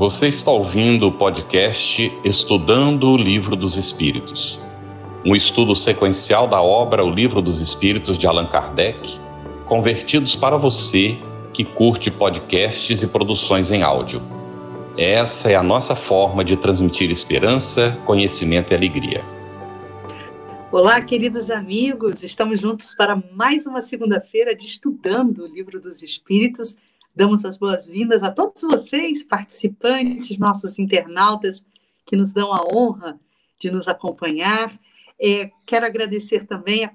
Você está ouvindo o podcast Estudando o Livro dos Espíritos, um estudo sequencial da obra O Livro dos Espíritos de Allan Kardec, convertidos para você que curte podcasts e produções em áudio. Essa é a nossa forma de transmitir esperança, conhecimento e alegria. Olá, queridos amigos, estamos juntos para mais uma segunda-feira de Estudando o Livro dos Espíritos. Damos as boas-vindas a todos vocês, participantes, nossos internautas, que nos dão a honra de nos acompanhar. Quero agradecer também a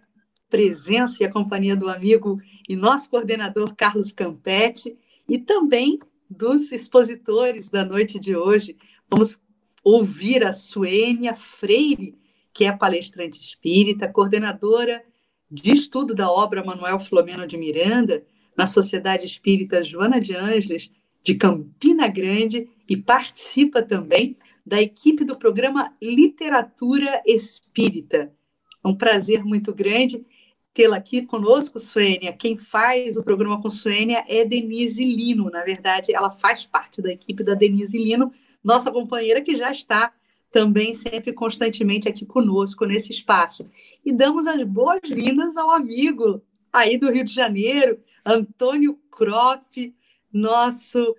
presença e a companhia do amigo e nosso coordenador Carlos Campetti e também dos expositores da noite de hoje. Vamos ouvir a Suênia Freire, que é palestrante espírita, coordenadora de estudo da obra Manoel Philomeno de Miranda, na Sociedade Espírita Joana de Ângelis, de Campina Grande, e participa também da equipe do programa Literatura Espírita. É um prazer muito grande tê-la aqui conosco, Suênia. Quem faz o programa com Suênia é Denise Lino. Na verdade, ela faz parte da equipe da Denise Lino, nossa companheira que já está também sempre constantemente aqui conosco nesse espaço. E damos as boas-vindas ao amigo aí do Rio de Janeiro, Antônio Croff, nosso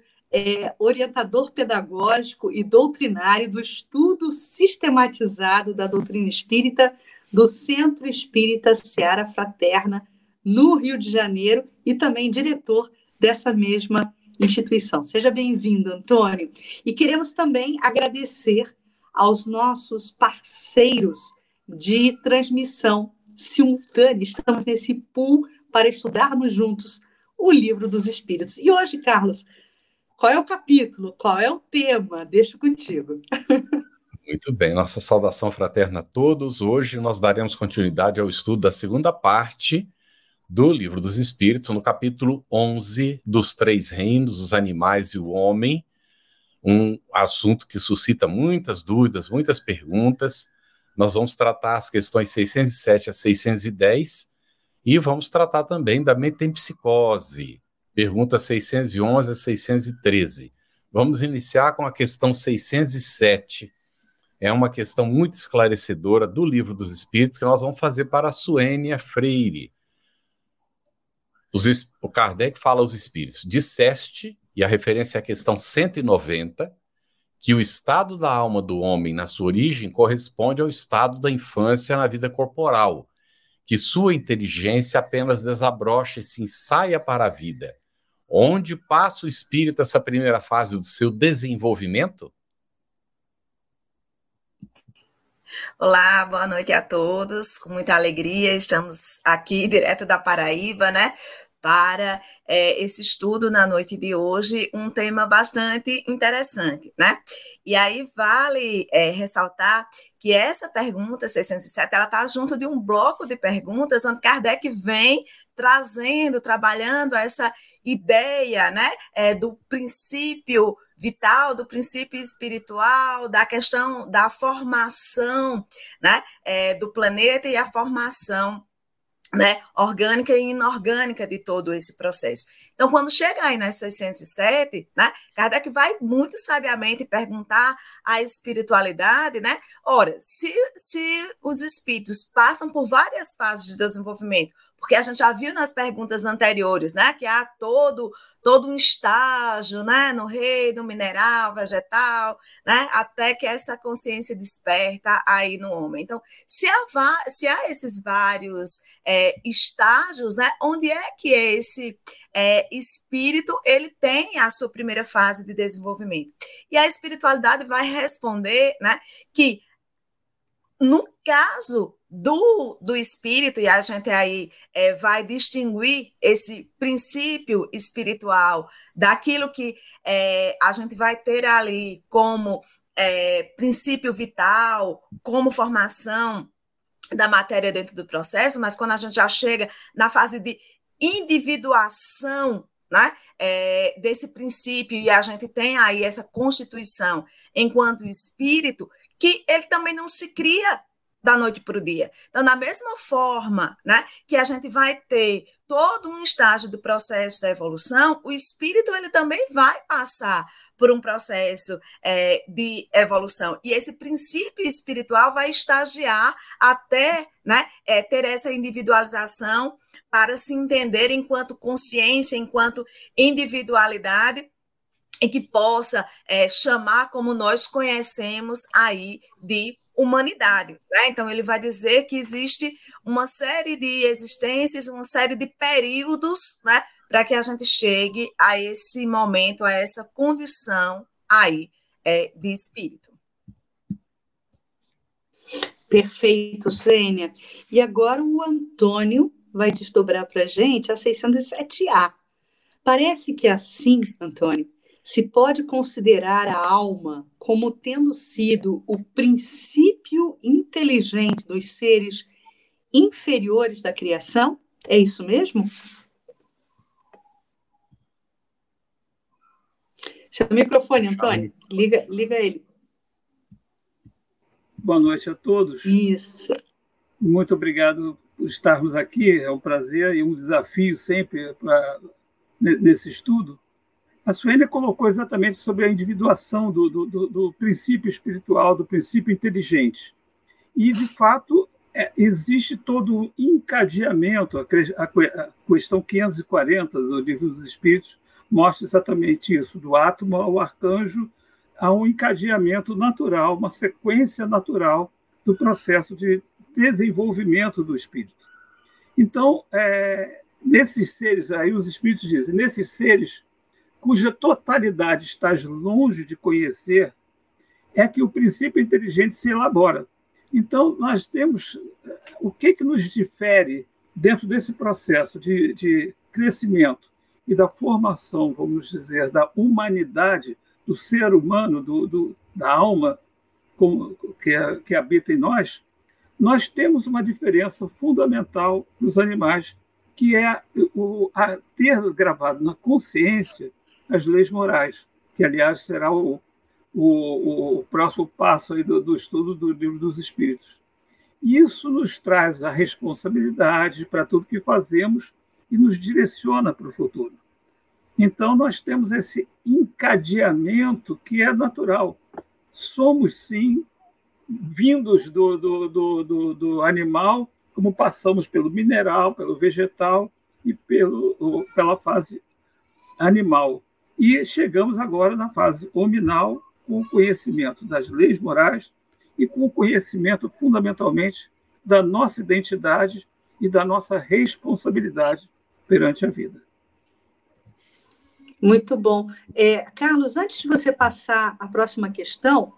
orientador pedagógico e doutrinário do Estudo Sistematizado da Doutrina Espírita do Centro Espírita Seara Fraterna, no Rio de Janeiro, e também diretor dessa mesma instituição. Seja bem-vindo, Antônio. E queremos também agradecer aos nossos parceiros de transmissão simultânea. Estamos nesse pool para estudarmos juntos o Livro dos Espíritos. E hoje, Carlos, qual é o capítulo? Qual é o tema? Deixo contigo. Muito bem, nossa saudação fraterna a todos. Hoje nós daremos continuidade ao estudo da segunda parte do Livro dos Espíritos, no capítulo 11 dos Três Reinos, os Animais e o Homem, um assunto que suscita muitas dúvidas, muitas perguntas. Nós vamos tratar as questões 607 a 610 e vamos tratar também da metempsicose, perguntas 611 a 613. Vamos iniciar com a questão 607. É uma questão muito esclarecedora do Livro dos Espíritos que nós vamos fazer para a Suênia Freire. O Kardec fala aos Espíritos: disseste, e a referência é a questão 190, que o estado da alma do homem na sua origem corresponde ao estado da infância na vida corporal, que sua inteligência apenas desabrocha e se ensaia para a vida. Onde passa o espírito essa primeira fase do seu desenvolvimento? Olá, boa noite a todos, com muita alegria, estamos aqui direto da Paraíba, né, para esse estudo na noite de hoje, um tema bastante interessante, né? E aí vale ressaltar que essa pergunta 607, ela está junto de um bloco de perguntas onde Kardec vem trazendo, trabalhando essa ideia, né, do princípio vital, do princípio espiritual, da questão da formação, né, do planeta e a formação, né, orgânica e inorgânica de todo esse processo. Então, quando chega aí nas 607, né, Kardec vai muito sabiamente perguntar à espiritualidade, né, ora, se os espíritos passam por várias fases de desenvolvimento, porque a gente já viu nas perguntas anteriores, né, que há todo um estágio, né, no reino mineral, vegetal, né, até que essa consciência desperta aí no homem. Então, se há esses vários estágios, né, onde é que esse espírito ele tem a sua primeira fase de desenvolvimento? E a espiritualidade vai responder, né, que no caso do espírito, e a gente aí vai distinguir esse princípio espiritual daquilo que a gente vai ter ali como princípio vital, como formação da matéria dentro do processo, mas quando a gente já chega na fase de individuação, né, desse princípio, e a gente tem aí essa constituição enquanto espírito, que ele também não se cria da noite para o dia. Então, da mesma forma, né, que a gente vai ter todo um estágio do processo da evolução, o espírito ele também vai passar por um processo de evolução. E esse princípio espiritual vai estagiar até, né, ter essa individualização para se entender enquanto consciência, enquanto individualidade, e que possa chamar como nós conhecemos aí de humanidade, né? Então ele vai dizer que existe uma série de existências, uma série de períodos, né, para que a gente chegue a esse momento, a essa condição aí de espírito. Perfeito, Suênia. E agora o Antônio vai desdobrar para a gente a 607A. Parece que assim, Antônio, se pode considerar a alma como tendo sido o princípio inteligente dos seres inferiores da criação? É isso mesmo? Seu microfone, Antônio. Liga ele. Boa noite a todos. Isso. Muito obrigado por estarmos aqui. É um prazer e um desafio sempre nesse estudo. A Suênia colocou exatamente sobre a individuação do princípio espiritual, do princípio inteligente. E, de fato, existe todo um encadeamento, a questão 540 do Livro dos Espíritos mostra exatamente isso, do átomo ao arcanjo, há um encadeamento natural, uma sequência natural do processo de desenvolvimento do espírito. Então, nesses seres, aí os espíritos dizem, nesses seres cuja totalidade estás longe de conhecer, é que o princípio inteligente se elabora. Então, nós temos... O que nos difere dentro desse processo de crescimento e da formação, vamos dizer, da humanidade, do ser humano, da alma que habita em nós? Nós temos uma diferença fundamental nos animais, que é a ter gravado na consciência as leis morais, que, aliás, será o próximo passo aí do estudo do Livro dos Espíritos. Isso nos traz a responsabilidade para tudo que fazemos e nos direciona para o futuro. Então, nós temos esse encadeamento que é natural. Somos, sim, vindos do animal, como passamos pelo mineral, pelo vegetal e pela fase animal. E chegamos agora na fase hominal, com o conhecimento das leis morais e com o conhecimento, fundamentalmente, da nossa identidade e da nossa responsabilidade perante a vida. Muito bom. Carlos, antes de você passar a próxima questão,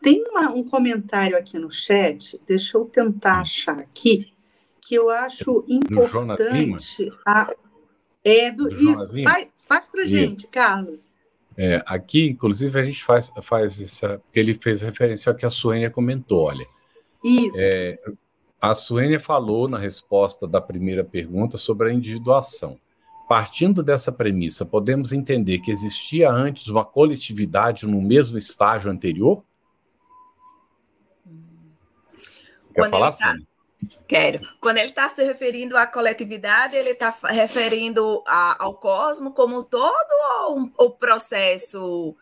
tem um comentário aqui no chat, deixa eu tentar achar aqui, que eu acho importante... Faz para a gente, Carlos. Aqui, inclusive, a gente faz essa... Porque ele fez referência ao que a Suênia comentou, olha. Isso. A Suênia falou na resposta da primeira pergunta sobre a individuação. Partindo dessa premissa, podemos entender que existia antes uma coletividade no mesmo estágio anterior? Quer falar, Suênia? Quero. Quando ele está se referindo à coletividade, ele está referindo ao cosmo como todo o processo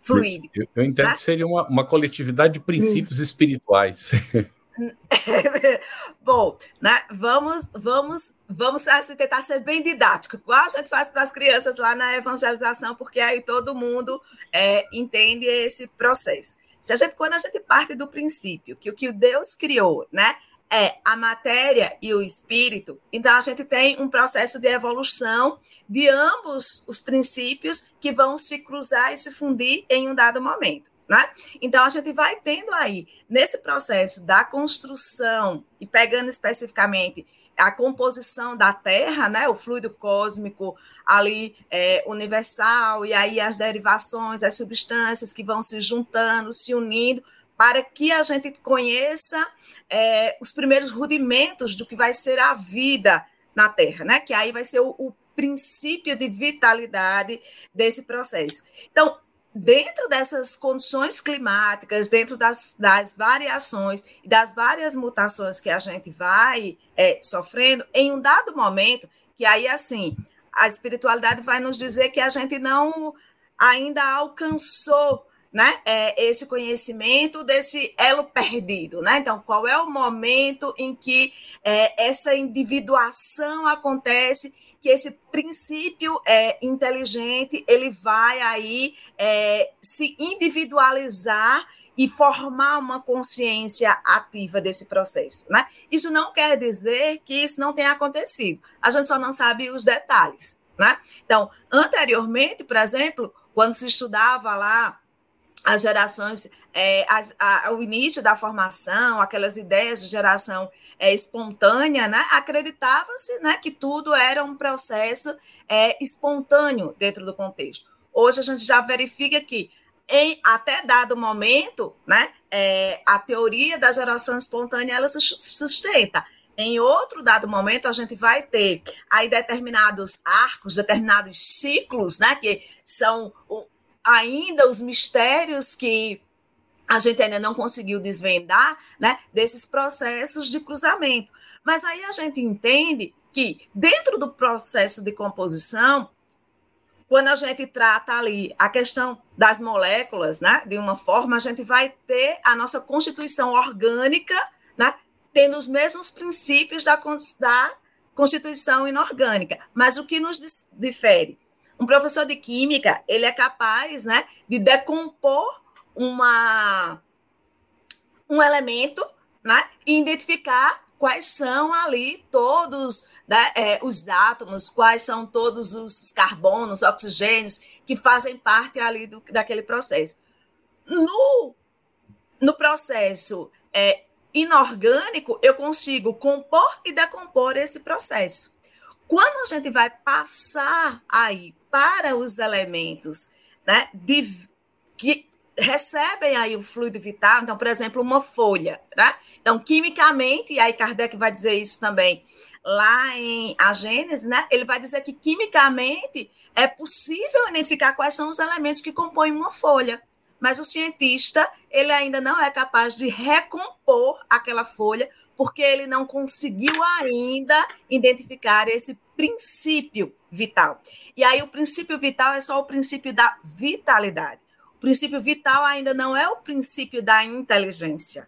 fluídico. Eu entendo, tá? Que seria uma coletividade de princípios espirituais. Bom, né? Vamos tentar ser bem didático, igual a gente faz para as crianças lá na evangelização, porque aí todo mundo entende esse processo. Quando a gente parte do princípio que o que Deus criou, né, é a matéria e o espírito, então a gente tem um processo de evolução de ambos os princípios que vão se cruzar e se fundir em um dado momento, né? Então a gente vai tendo aí, nesse processo da construção, e pegando especificamente a composição da Terra, né, o fluido cósmico ali universal, e aí as derivações, as substâncias que vão se juntando, se unindo, para que a gente conheça os primeiros rudimentos do que vai ser a vida na Terra, né, que aí vai ser o princípio de vitalidade desse processo. Então, dentro dessas condições climáticas, dentro das variações e das várias mutações que a gente vai sofrendo, em um dado momento, que aí, assim, a espiritualidade vai nos dizer que a gente não ainda alcançou, né, esse conhecimento desse elo perdido, né? Então, qual é o momento em que essa individuação acontece, que esse princípio inteligente ele vai aí se individualizar e formar uma consciência ativa desse processo, né? Isso não quer dizer que isso não tenha acontecido, a gente só não sabe os detalhes, né? Então, anteriormente, por exemplo, quando se estudava lá as gerações, o início da formação, aquelas ideias de geração espontânea, né? Acreditava-se, né, que tudo era um processo espontâneo dentro do contexto. Hoje a gente já verifica que, até dado momento, né, a teoria da geração espontânea ela se sustenta. Em outro dado momento, a gente vai ter aí determinados arcos, determinados ciclos, né, que são ainda os mistérios que a gente ainda não conseguiu desvendar, né, desses processos de cruzamento. Mas aí a gente entende que, dentro do processo de composição, quando a gente trata ali a questão das moléculas, né, de uma forma, a gente vai ter a nossa constituição orgânica, né, tendo os mesmos princípios da constituição inorgânica. Mas o que nos difere? Um professor de química, ele é capaz, né, de decompor um elemento, né, e identificar quais são ali todos, né, os átomos, quais são todos os carbonos, oxigênios que fazem parte ali daquele processo. No processo inorgânico, eu consigo compor e decompor esse processo. Quando a gente vai passar aí para os elementos, né, que recebem aí o fluido vital, então, por exemplo, uma folha, né? Então, quimicamente, e aí Kardec vai dizer isso também lá em A Gênese, né? Ele vai dizer que quimicamente é possível identificar quais são os elementos que compõem uma folha, mas o cientista, ele ainda não é capaz de recompor aquela folha, porque ele não conseguiu ainda identificar esse princípio vital. E aí o princípio vital é só o princípio da vitalidade. O princípio vital ainda não é o princípio da inteligência,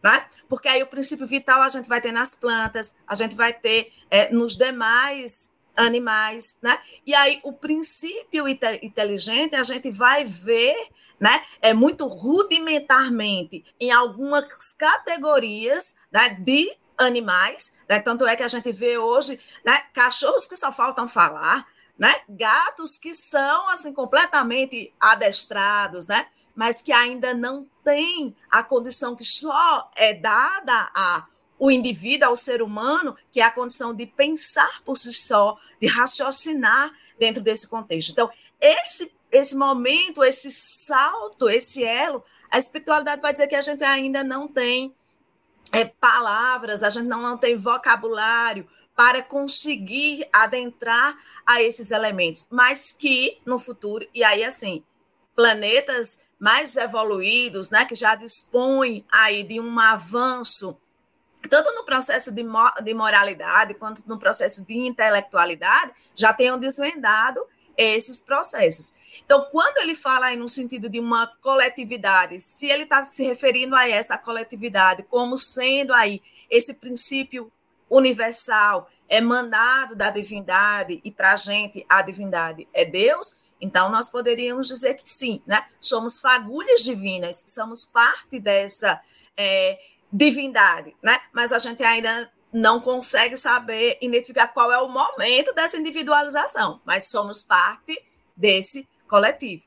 né? Porque aí o princípio vital a gente vai ter nas plantas, a gente vai ter nos demais animais, né? E aí o princípio inteligente a gente vai ver, né, muito rudimentarmente em algumas categorias, né, de animais, né? Tanto é que a gente vê hoje, né, cachorros que só faltam falar, né? Gatos que são assim, completamente adestrados, né? Mas que ainda não têm a condição que só é dada ao indivíduo, ao ser humano, que é a condição de pensar por si só, de raciocinar dentro desse contexto. Então, esse momento, esse salto, esse elo, a espiritualidade vai dizer que a gente ainda não tem palavras, a gente não tem vocabulário para conseguir adentrar a esses elementos, mas que no futuro, e aí assim, planetas mais evoluídos, né, que já dispõem aí de um avanço, tanto no processo de moralidade, quanto no processo de intelectualidade, já tenham desvendado esses processos. Então, quando ele fala aí no sentido de uma coletividade, se ele está se referindo a essa coletividade como sendo aí esse princípio universal, emanado da divindade, e para a gente a divindade é Deus, então nós poderíamos dizer que sim, né? Somos fagulhas divinas, somos parte dessa divindade, né? Mas a gente ainda não consegue saber identificar qual é o momento dessa individualização, mas somos parte desse coletivo.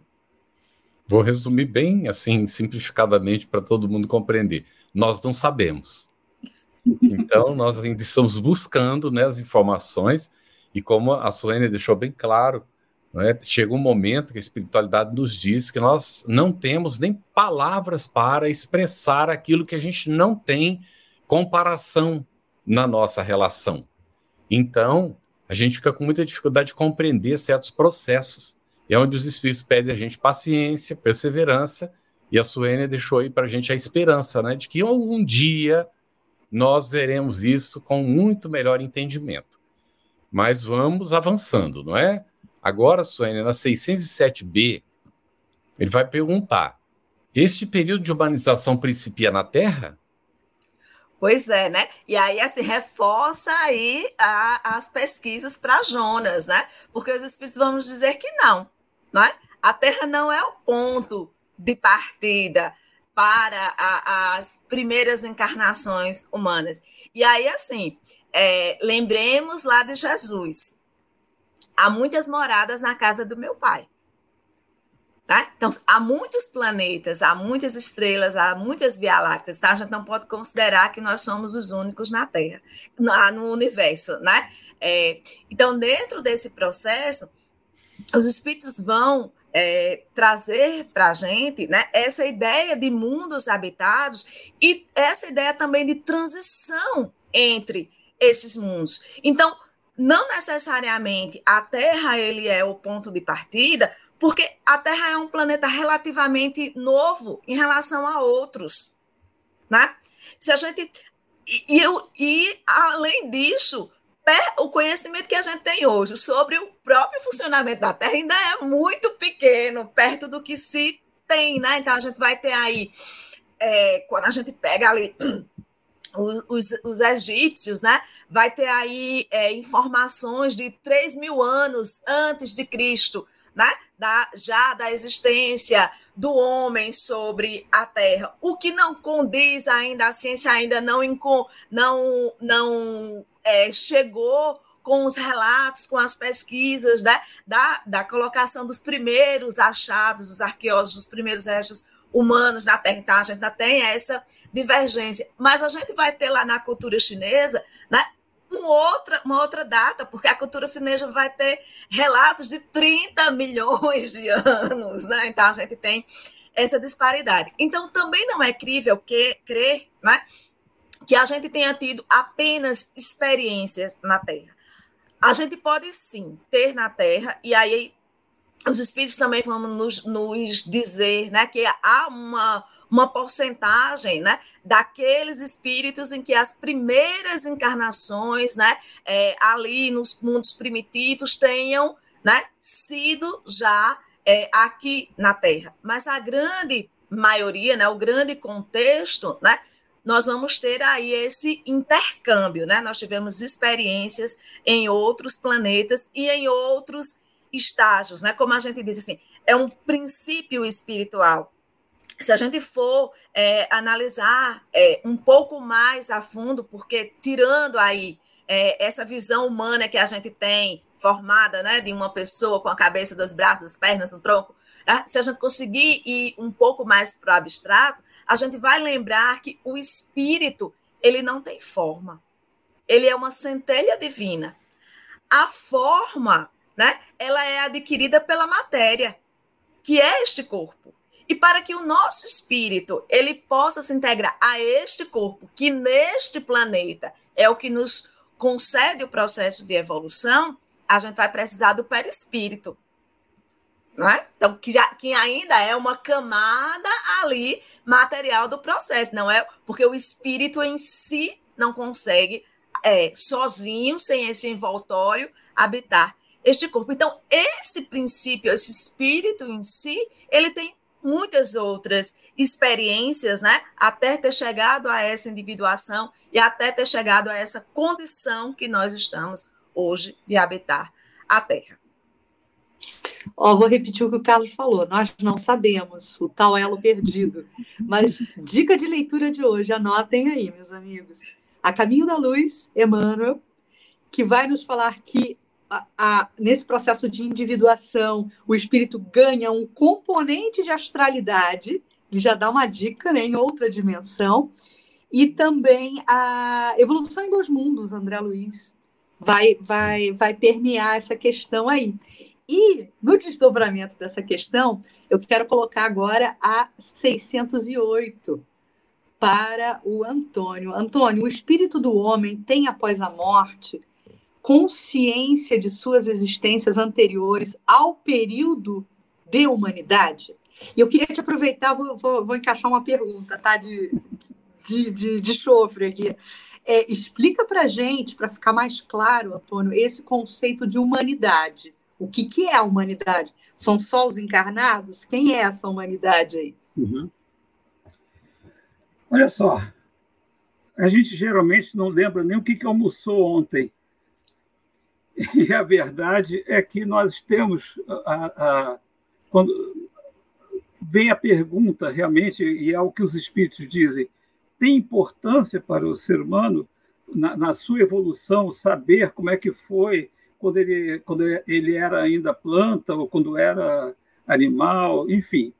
Vou resumir bem, assim, simplificadamente, para todo mundo compreender. Nós não sabemos. Então, nós ainda estamos buscando, né, as informações, e como a Suênia deixou bem claro, né, chega um momento que a espiritualidade nos diz que nós não temos nem palavras para expressar aquilo que a gente não tem comparação na nossa relação. Então, a gente fica com muita dificuldade de compreender certos processos E é onde os Espíritos pedem a gente paciência, perseverança, e a Suênia deixou aí para a gente a esperança, né, de que algum dia nós veremos isso com muito melhor entendimento. Mas vamos avançando, não é? Agora, Suênia, na 607B, ele vai perguntar, este período de urbanização principia na Terra? Pois é, né? E aí, assim, reforça aí as pesquisas para Jonas, né? Porque os Espíritos vão nos dizer que não, né? A Terra não é o ponto de partida para as primeiras encarnações humanas. E aí, assim, lembremos lá de Jesus. Há muitas moradas na casa do meu pai. Tá? Então, há muitos planetas, há muitas estrelas, há muitas via-lácteas, tá? A gente não pode considerar que nós somos os únicos na Terra, no universo, né? Então, dentro desse processo, os Espíritos vão trazer para a gente, né, essa ideia de mundos habitados e essa ideia também de transição entre esses mundos. Então, não necessariamente a Terra ele é o ponto de partida, porque a Terra é um planeta relativamente novo em relação a outros, né? Se a gente e além disso, o conhecimento que a gente tem hoje sobre o próprio funcionamento da Terra ainda é muito pequeno, perto do que se tem, né? Então a gente vai ter aí, quando a gente pega ali os egípcios, né? Vai ter aí informações de 3.000 anos antes de Cristo, né? Da existência do homem sobre a Terra, o que não condiz ainda, a ciência ainda não chegou com os relatos, com as pesquisas, né? da colocação dos primeiros achados, dos arqueólogos, dos primeiros restos humanos na Terra. Então, a gente ainda tem essa divergência, mas a gente vai ter lá na cultura chinesa, né? Uma outra data, porque a cultura chinesa vai ter relatos de 30 milhões de anos, né? Então a gente tem essa disparidade. Então também não é crível crer, né, que a gente tenha tido apenas experiências na Terra. A gente pode sim ter na Terra, e aí os Espíritos também vão nos dizer, né, que há uma porcentagem, né, daqueles espíritos em que as primeiras encarnações, né, ali nos mundos primitivos tenham, né, sido já aqui na Terra. Mas a grande maioria, né, o grande contexto, né, nós vamos ter aí esse intercâmbio, né? Nós tivemos experiências em outros planetas e em outros estágios, né? Como a gente diz assim, é um princípio espiritual. Se a gente for analisar um pouco mais a fundo, porque tirando aí essa visão humana que a gente tem formada, né, de uma pessoa com a cabeça, dois braços, as pernas, um tronco, né, se a gente conseguir ir um pouco mais para o abstrato, a gente vai lembrar que o espírito ele não tem forma. Ele é uma centelha divina. A forma, né, ela é adquirida pela matéria, que é este corpo. E para que o nosso espírito ele possa se integrar a este corpo, que neste planeta é o que nos concede o processo de evolução, a gente vai precisar do perispírito, não é? Então, que ainda é uma camada ali material do processo, não é? Porque o espírito em si não consegue, sozinho, sem esse envoltório, habitar este corpo. Então, esse princípio, esse espírito em si, ele tem muitas outras experiências, né, até ter chegado a essa individuação e até ter chegado a essa condição que nós estamos hoje de habitar a Terra. Vou repetir o que o Carlos falou. Nós não sabemos o tal elo perdido, mas dica de leitura de hoje, anotem aí, meus amigos. A Caminho da Luz, Emmanuel, que vai nos falar que nesse processo de individuação, o espírito ganha um componente de astralidade, e já dá uma dica, né, em outra dimensão, e também a Evolução em Dois Mundos, André Luiz, vai permear essa questão aí. E no desdobramento dessa questão, eu quero colocar agora a 608 para o Antônio. Antônio, o espírito do homem tem, após a morte, consciência de suas existências anteriores ao período de humanidade? E eu queria te aproveitar, vou encaixar uma pergunta, tá? De chofre aqui. Explica para a gente, para ficar mais claro, Antônio, esse conceito de humanidade. O que é a humanidade? São só os encarnados? Quem é essa humanidade aí? Uhum. Olha só, a gente geralmente não lembra nem o que almoçou ontem. E a verdade é que nós temos... Quando vem a pergunta, realmente, e é o que os Espíritos dizem, tem importância para o ser humano, na sua evolução, saber como é que foi quando ele era ainda planta ou quando era animal, enfim.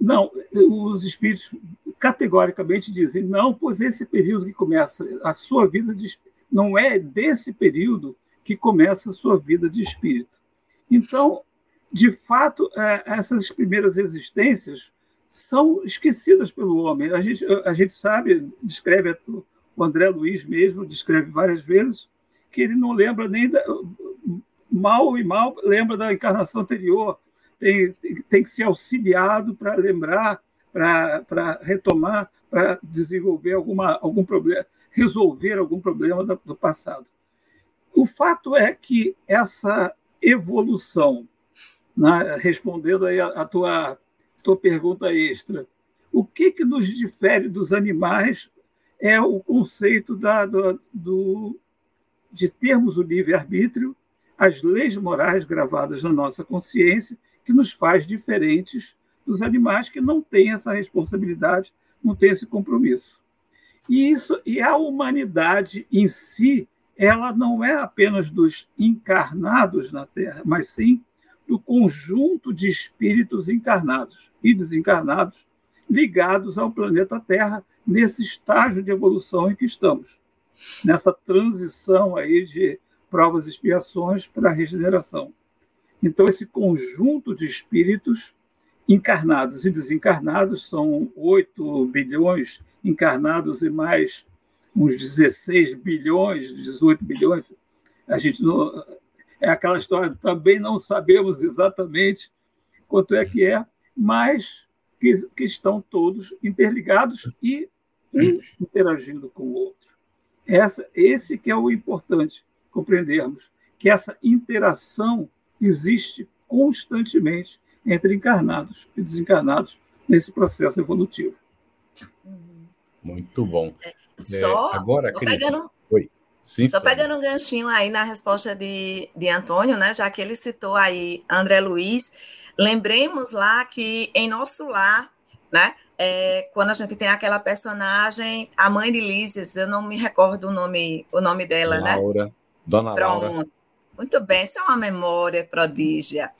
Não, os Espíritos categoricamente dizem, não, pois esse período que começa a sua vida de espírito, não é desse período que começa a sua vida de espírito. Então, de fato, essas primeiras existências são esquecidas pelo homem. A gente sabe, descreve, o André Luiz mesmo descreve várias vezes, que ele não lembra nem da, mal lembra da encarnação anterior. Tem que ser auxiliado para lembrar, para retomar, para desenvolver algum problema, resolver algum problema do passado. O fato é que essa evolução, né, respondendo aí a tua pergunta extra, o que nos difere dos animais é o conceito de termos o livre-arbítrio, as leis morais gravadas na nossa consciência, que nos faz diferentes dos animais que não têm essa responsabilidade, não têm esse compromisso. E a humanidade em si, ela não é apenas dos encarnados na Terra, mas sim do conjunto de espíritos encarnados e desencarnados ligados ao planeta Terra nesse estágio de evolução em que estamos, nessa transição aí de provas e expiações para a regeneração. Então, esse conjunto de espíritos encarnados e desencarnados, são 8 bilhões encarnados e mais uns 16 bilhões, 18 bilhões, a gente não... É aquela história, também não sabemos exatamente quanto é que é, mas que estão todos interligados e um interagindo com o outro. Esse que é o importante, compreendermos que essa interação existe constantemente entre encarnados e desencarnados nesse processo evolutivo. Muito bom. Agora, Cris... Sim, só pegando um ganchinho aí na resposta de Antônio, né, já que ele citou aí André Luiz, lembremos lá que em Nosso Lar, né, quando a gente tem aquela personagem, a mãe de Lísias, eu não me recordo o nome dela, Laura, né? Dona Laura. Pronto. Muito bem, isso é uma memória prodígia.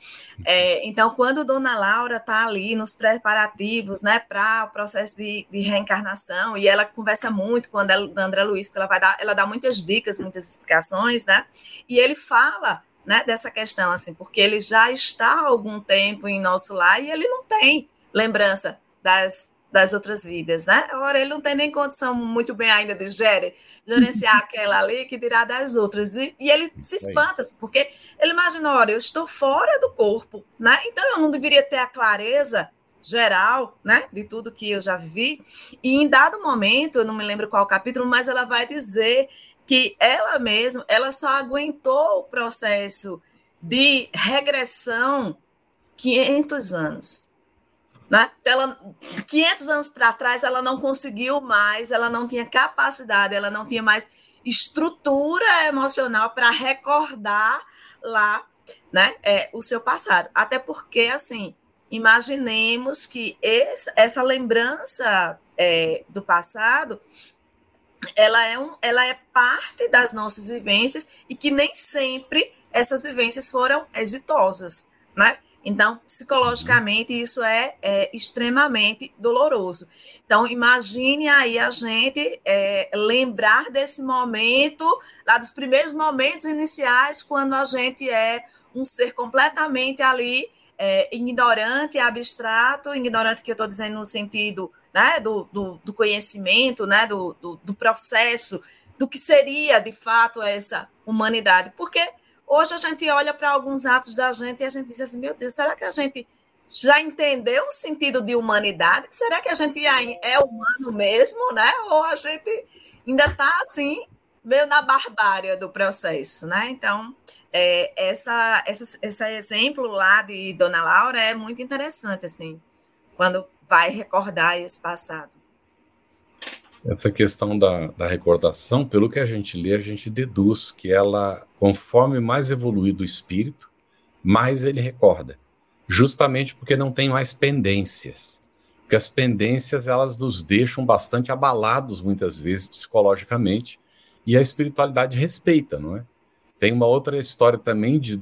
Então, quando Dona Laura está ali nos preparativos, né, para o processo de reencarnação, e ela conversa muito com a André Luiz, porque ela dá muitas dicas, muitas explicações, né? E ele fala, né, dessa questão, assim, porque ele já está há algum tempo em Nosso Lar e ele não tem lembrança das outras vidas, né? Ora, ele não tem nem condição muito bem ainda de gerenciar aquela ali que dirá das outras. E ele se espanta, porque ele imagina, ora, eu estou fora do corpo, né? Então, eu não deveria ter a clareza geral, né, de tudo que eu já vi. E em dado momento, eu não me lembro qual capítulo, mas ela vai dizer que ela mesma, ela só aguentou o processo de regressão 500 anos. Né? Ela, 500 anos para trás, ela não conseguiu mais, ela não tinha capacidade, ela não tinha mais estrutura emocional para recordar lá, né, o seu passado. Até porque, assim, imaginemos que essa lembrança do passado, ela é parte das nossas vivências e que nem sempre essas vivências foram exitosas, né? Então, psicologicamente, isso é extremamente doloroso. Então, imagine aí a gente lembrar desse momento, lá dos primeiros momentos iniciais, quando a gente é um ser completamente ali ignorante, abstrato, ignorante que eu estou dizendo no sentido, né, do conhecimento, né, do processo do que seria, de fato, essa humanidade. Porque hoje a gente olha para alguns atos da gente e a gente diz assim, meu Deus, será que a gente já entendeu o sentido de humanidade? Será que a gente é humano mesmo, né? Ou a gente ainda está, assim, meio na barbárie do processo, né? Então, esse exemplo lá de Dona Laura é muito interessante, assim, quando vai recordar esse passado. Essa questão da recordação, pelo que a gente lê, a gente deduz que ela, conforme mais evoluído o espírito, mais ele recorda. Justamente porque não tem mais pendências. Porque as pendências, elas nos deixam bastante abalados, muitas vezes, psicologicamente, e a espiritualidade respeita, não é? Tem uma outra história também de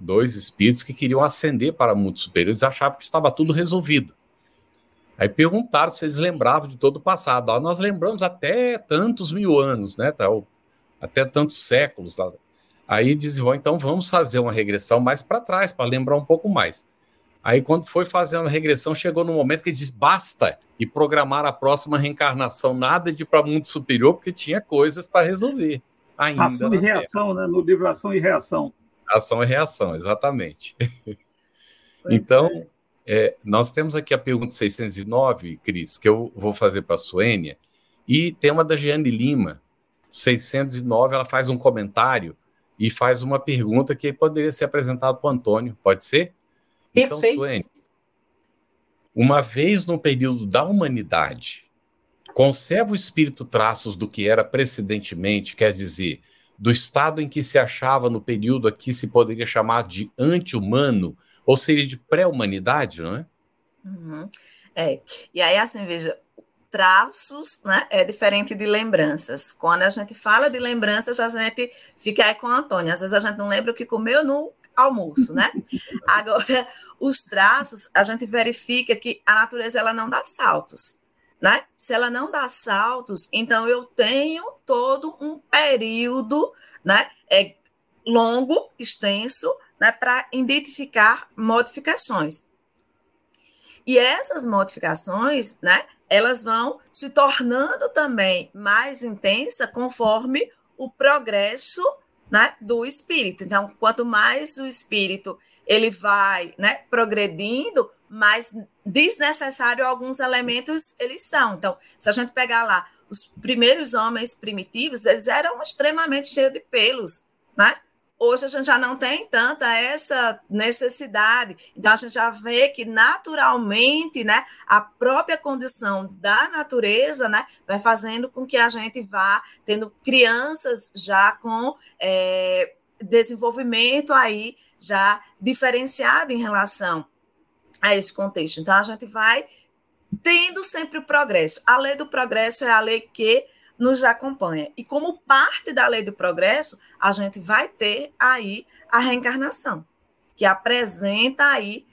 dois espíritos que queriam ascender para mundos superiores, achavam que estava tudo resolvido. Aí perguntaram se eles lembravam de todo o passado. Ah, nós lembramos até tantos mil anos, né, tal, até tantos séculos. Tal. Aí dizem, então vamos fazer uma regressão mais para trás, para lembrar um pouco mais. Aí quando foi fazendo a regressão, chegou no momento que diz basta e programar a próxima reencarnação. Nada de ir para mundo superior, porque tinha coisas para resolver ainda. Ação e reação, né? No livro Ação e Reação. Ação e Reação, exatamente. Então... nós temos aqui a pergunta 609, Cris, que eu vou fazer para a Suênia, e tem uma da Jeane Lima, 609, ela faz um comentário e faz uma pergunta que poderia ser apresentada para o Antônio, pode ser? Então, Suênia, uma vez no período da humanidade, conserva o espírito traços do que era precedentemente, quer dizer, do estado em que se achava no período aqui se poderia chamar de anti-humano, ou seria de pré-humanidade, não é? Uhum. E aí, assim, veja, traços, né, é diferente de lembranças. Quando a gente fala de lembranças, a gente fica aí com o Antônio. Às vezes a gente não lembra o que comeu no almoço, né? Agora, os traços, a gente verifica que a natureza ela não dá saltos, né? Se ela não dá saltos, então eu tenho todo um período, né, longo, extenso, né, para identificar modificações. E essas modificações, né, elas vão se tornando também mais intensa conforme o progresso, né, do espírito. Então, quanto mais o espírito ele vai, né, progredindo, mais desnecessário alguns elementos eles são. Então, se a gente pegar lá, os primeiros homens primitivos, eles eram extremamente cheios de pelos, né? Hoje a gente já não tem tanta essa necessidade, então a gente já vê que naturalmente, né, a própria condição da natureza, né, vai fazendo com que a gente vá tendo crianças já com desenvolvimento aí já diferenciado em relação a esse contexto. Então a gente vai tendo sempre o progresso. A lei do progresso é a lei que nos acompanha. E como parte da lei do progresso, a gente vai ter aí a reencarnação, que apresenta aí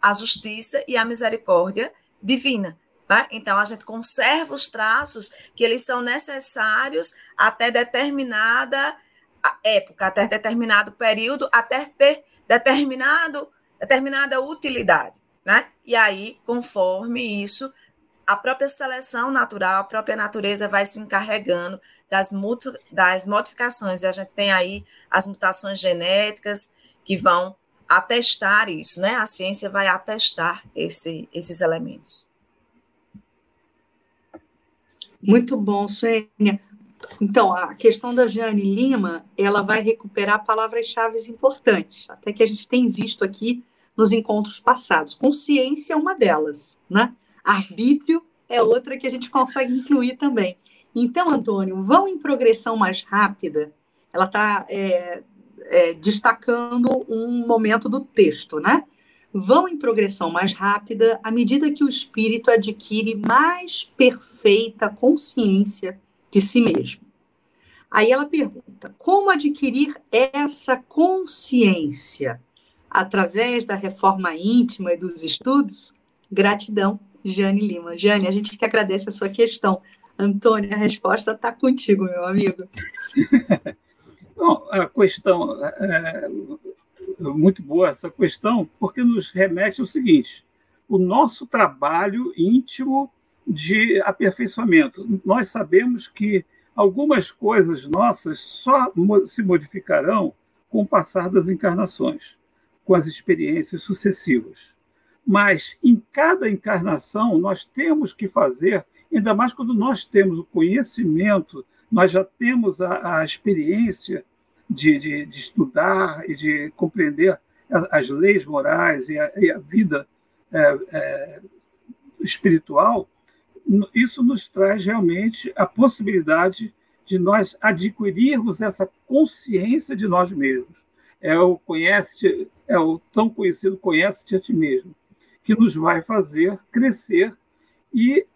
a justiça e a misericórdia divina. Tá? Então, a gente conserva os traços que eles são necessários até determinada época, até determinado período, até ter determinada utilidade. Né? E aí, conforme isso, a própria seleção natural, a própria natureza vai se encarregando das modificações. E a gente tem aí as mutações genéticas que vão atestar isso, né? A ciência vai atestar esses elementos. Muito bom, Suênia. Então, a questão da Jeane Lima, ela vai recuperar palavras-chave importantes, até que a gente tem visto aqui nos encontros passados. Consciência é uma delas, né? Arbítrio é outra que a gente consegue incluir também. Então, Antônio, vão em progressão mais rápida. Ela está destacando um momento do texto, né? Vão em progressão mais rápida à medida que o espírito adquire mais perfeita consciência de si mesmo. Aí ela pergunta, como adquirir essa consciência? Através da reforma íntima e dos estudos? Gratidão. Jeane Lima. Jeane, a gente que agradece a sua questão. Antônio, a resposta está contigo, meu amigo. Não, a questão é muito boa, essa questão, porque nos remete ao seguinte, o nosso trabalho íntimo de aperfeiçoamento. Nós sabemos que algumas coisas nossas só se modificarão com o passar das encarnações, com as experiências sucessivas. Mas em cada encarnação nós temos que fazer, ainda mais quando nós temos o conhecimento, nós já temos a experiência de estudar e de compreender as leis morais e a vida espiritual, isso nos traz realmente a possibilidade de nós adquirirmos essa consciência de nós mesmos. É o tão conhecido conhece-te a ti mesmo, que nos vai fazer crescer e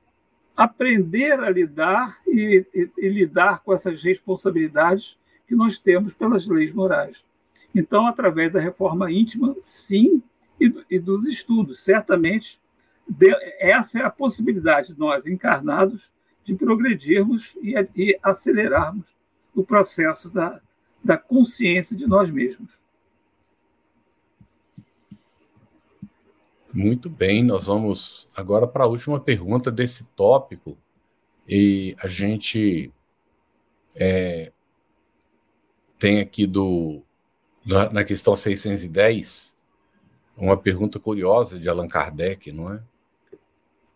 aprender a lidar e lidar com essas responsabilidades que nós temos pelas leis morais. Então, através da reforma íntima, sim, e dos estudos, certamente, essa é a possibilidade de nós, encarnados, de progredirmos e acelerarmos o processo da consciência de nós mesmos. Muito bem, nós vamos agora para a última pergunta desse tópico, e a gente tem aqui na questão 610, uma pergunta curiosa de Allan Kardec, não é?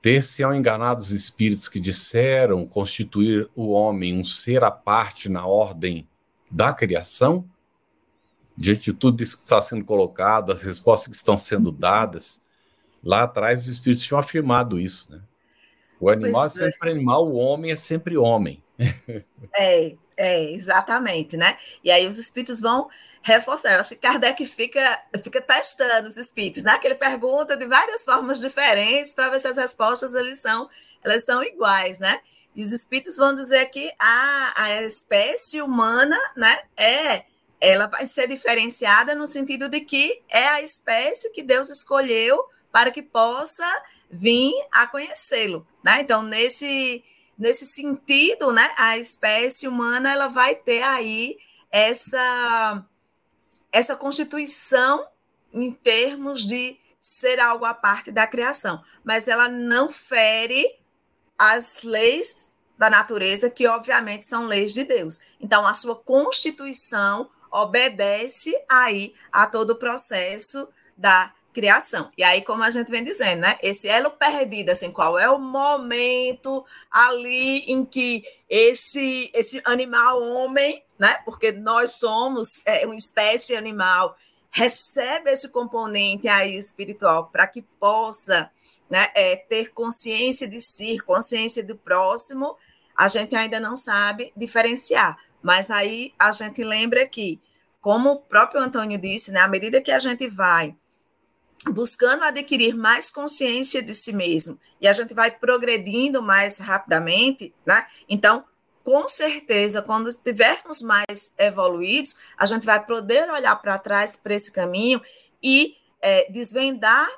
Ter-se-ão enganados espíritos que disseram constituir o homem um ser à parte na ordem da criação? Diante de tudo isso que está sendo colocado, as respostas que estão sendo dadas, lá atrás os espíritos tinham afirmado isso, né? O animal é sempre animal, o homem é sempre homem. Exatamente, né? E aí os espíritos vão reforçar. Eu acho que Kardec fica testando os espíritos, né? Que ele pergunta de várias formas diferentes para ver se as respostas elas são iguais, né? E os espíritos vão dizer que a espécie humana, né, ela vai ser diferenciada no sentido de que é a espécie que Deus escolheu para que possa vir a conhecê-lo, né? Então, nesse sentido, né, a espécie humana ela vai ter aí essa constituição em termos de ser algo à parte da criação, mas ela não fere as leis da natureza, que obviamente são leis de Deus. Então, a sua constituição obedece aí a todo o processo da criação. E aí, como a gente vem dizendo, né? Esse elo perdido, assim, qual é o momento ali em que esse animal homem, né? Porque nós somos uma espécie animal, recebe esse componente aí espiritual para que possa, né, ter consciência de si, consciência do próximo. A gente ainda não sabe diferenciar. Mas aí a gente lembra que, como o próprio Antônio disse, né, à medida que a gente vai buscando adquirir mais consciência de si mesmo, e a gente vai progredindo mais rapidamente, né? Então, com certeza, quando estivermos mais evoluídos, a gente vai poder olhar para trás, para esse caminho, e desvendar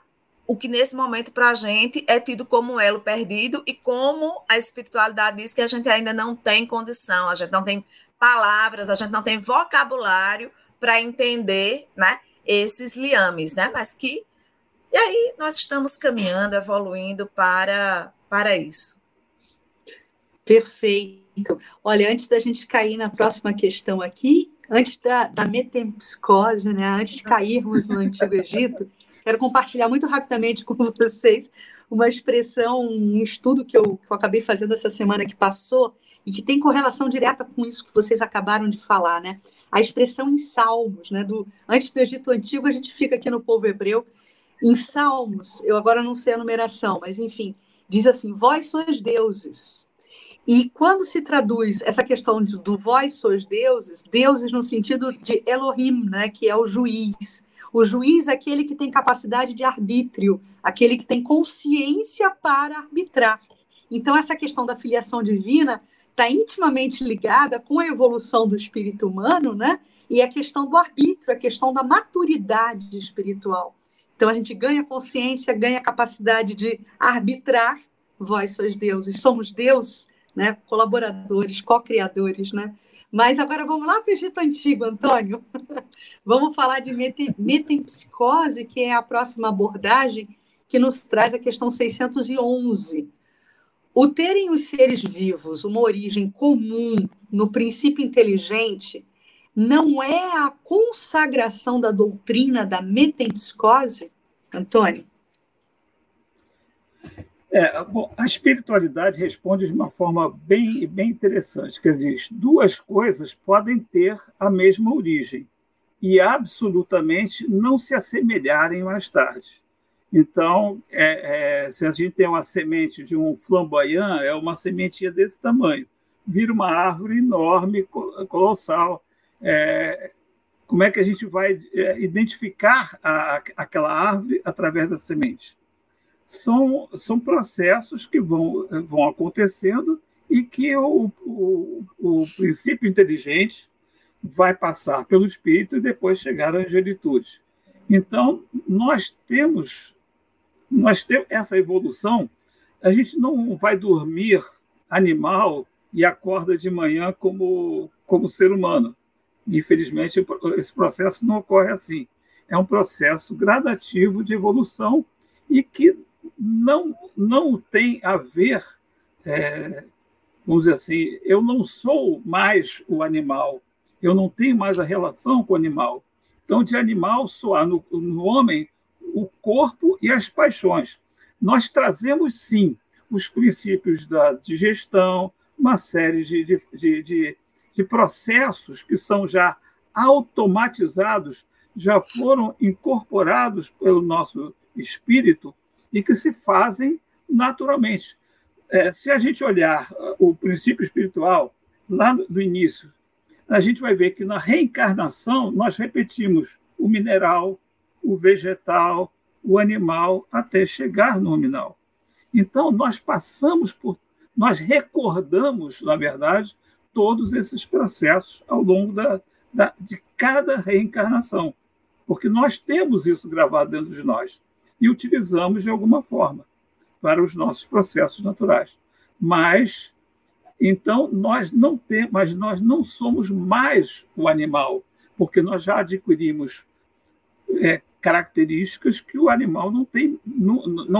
o que nesse momento para a gente é tido como um elo perdido, e como a espiritualidade diz que a gente ainda não tem condição, a gente não tem palavras, a gente não tem vocabulário para entender, né, esses liames, né? Mas que e aí nós estamos caminhando, evoluindo para isso. Perfeito. Olha, antes da gente cair na próxima questão aqui, antes da metempsicose, né? Antes de cairmos no Antigo Egito, quero compartilhar muito rapidamente com vocês uma expressão, um estudo que eu acabei fazendo essa semana que passou e que tem correlação direta com isso que vocês acabaram de falar, né? A expressão em Salmos, né? Antes do Egito Antigo, a gente fica aqui no povo hebreu. Em Salmos, eu agora não sei a numeração, mas enfim, diz assim: vós sois deuses. E quando se traduz essa questão do vós sois deuses, deuses no sentido de Elohim, né? Que é o juiz. O juiz é aquele que tem capacidade de arbítrio, aquele que tem consciência para arbitrar. Então, essa questão da filiação divina está intimamente ligada com a evolução do espírito humano, né? E a questão do arbítrio, a questão da maturidade espiritual. Então, a gente ganha consciência, ganha capacidade de arbitrar. Vós sois deuses, somos Deus, né? Colaboradores, co-criadores, né? Mas agora vamos lá para o Egito Antigo, Antônio. Vamos falar de metempsicose, que é a próxima abordagem que nos traz a questão 611. O terem os seres vivos uma origem comum no princípio inteligente não é a consagração da doutrina da metempsicose, Antônio? Bom, a espiritualidade responde de uma forma bem interessante, que ele diz: duas coisas podem ter a mesma origem e absolutamente não se assemelharem mais tarde. Então, se a gente tem uma semente de um flamboyant, é uma sementinha desse tamanho, vira uma árvore enorme, colossal. Como é que a gente vai identificar aquela árvore através da semente? São processos que vão acontecendo e que o princípio inteligente vai passar pelo espírito e depois chegar à angelitude. Então, nós temos essa evolução. A gente não vai dormir animal e acorda de manhã como ser humano. Infelizmente, esse processo não ocorre assim. É um processo gradativo de evolução e que não tem a ver, vamos dizer assim, eu não sou mais o animal, eu não tenho mais a relação com o animal. Então, de animal só há no homem o corpo e as paixões. Nós trazemos, sim, os princípios da digestão, uma série de processos que são já automatizados, já foram incorporados pelo nosso espírito e que se fazem naturalmente. Se a gente olhar o princípio espiritual lá do início, a gente vai ver que na reencarnação nós repetimos o mineral, o vegetal, o animal, até chegar no nominal. Então, nós recordamos, na verdade, todos esses processos ao longo de cada reencarnação, porque nós temos isso gravado dentro de nós e utilizamos de alguma forma para os nossos processos naturais. Mas, então, nós não somos mais o animal, porque nós já adquirimos características que o animal não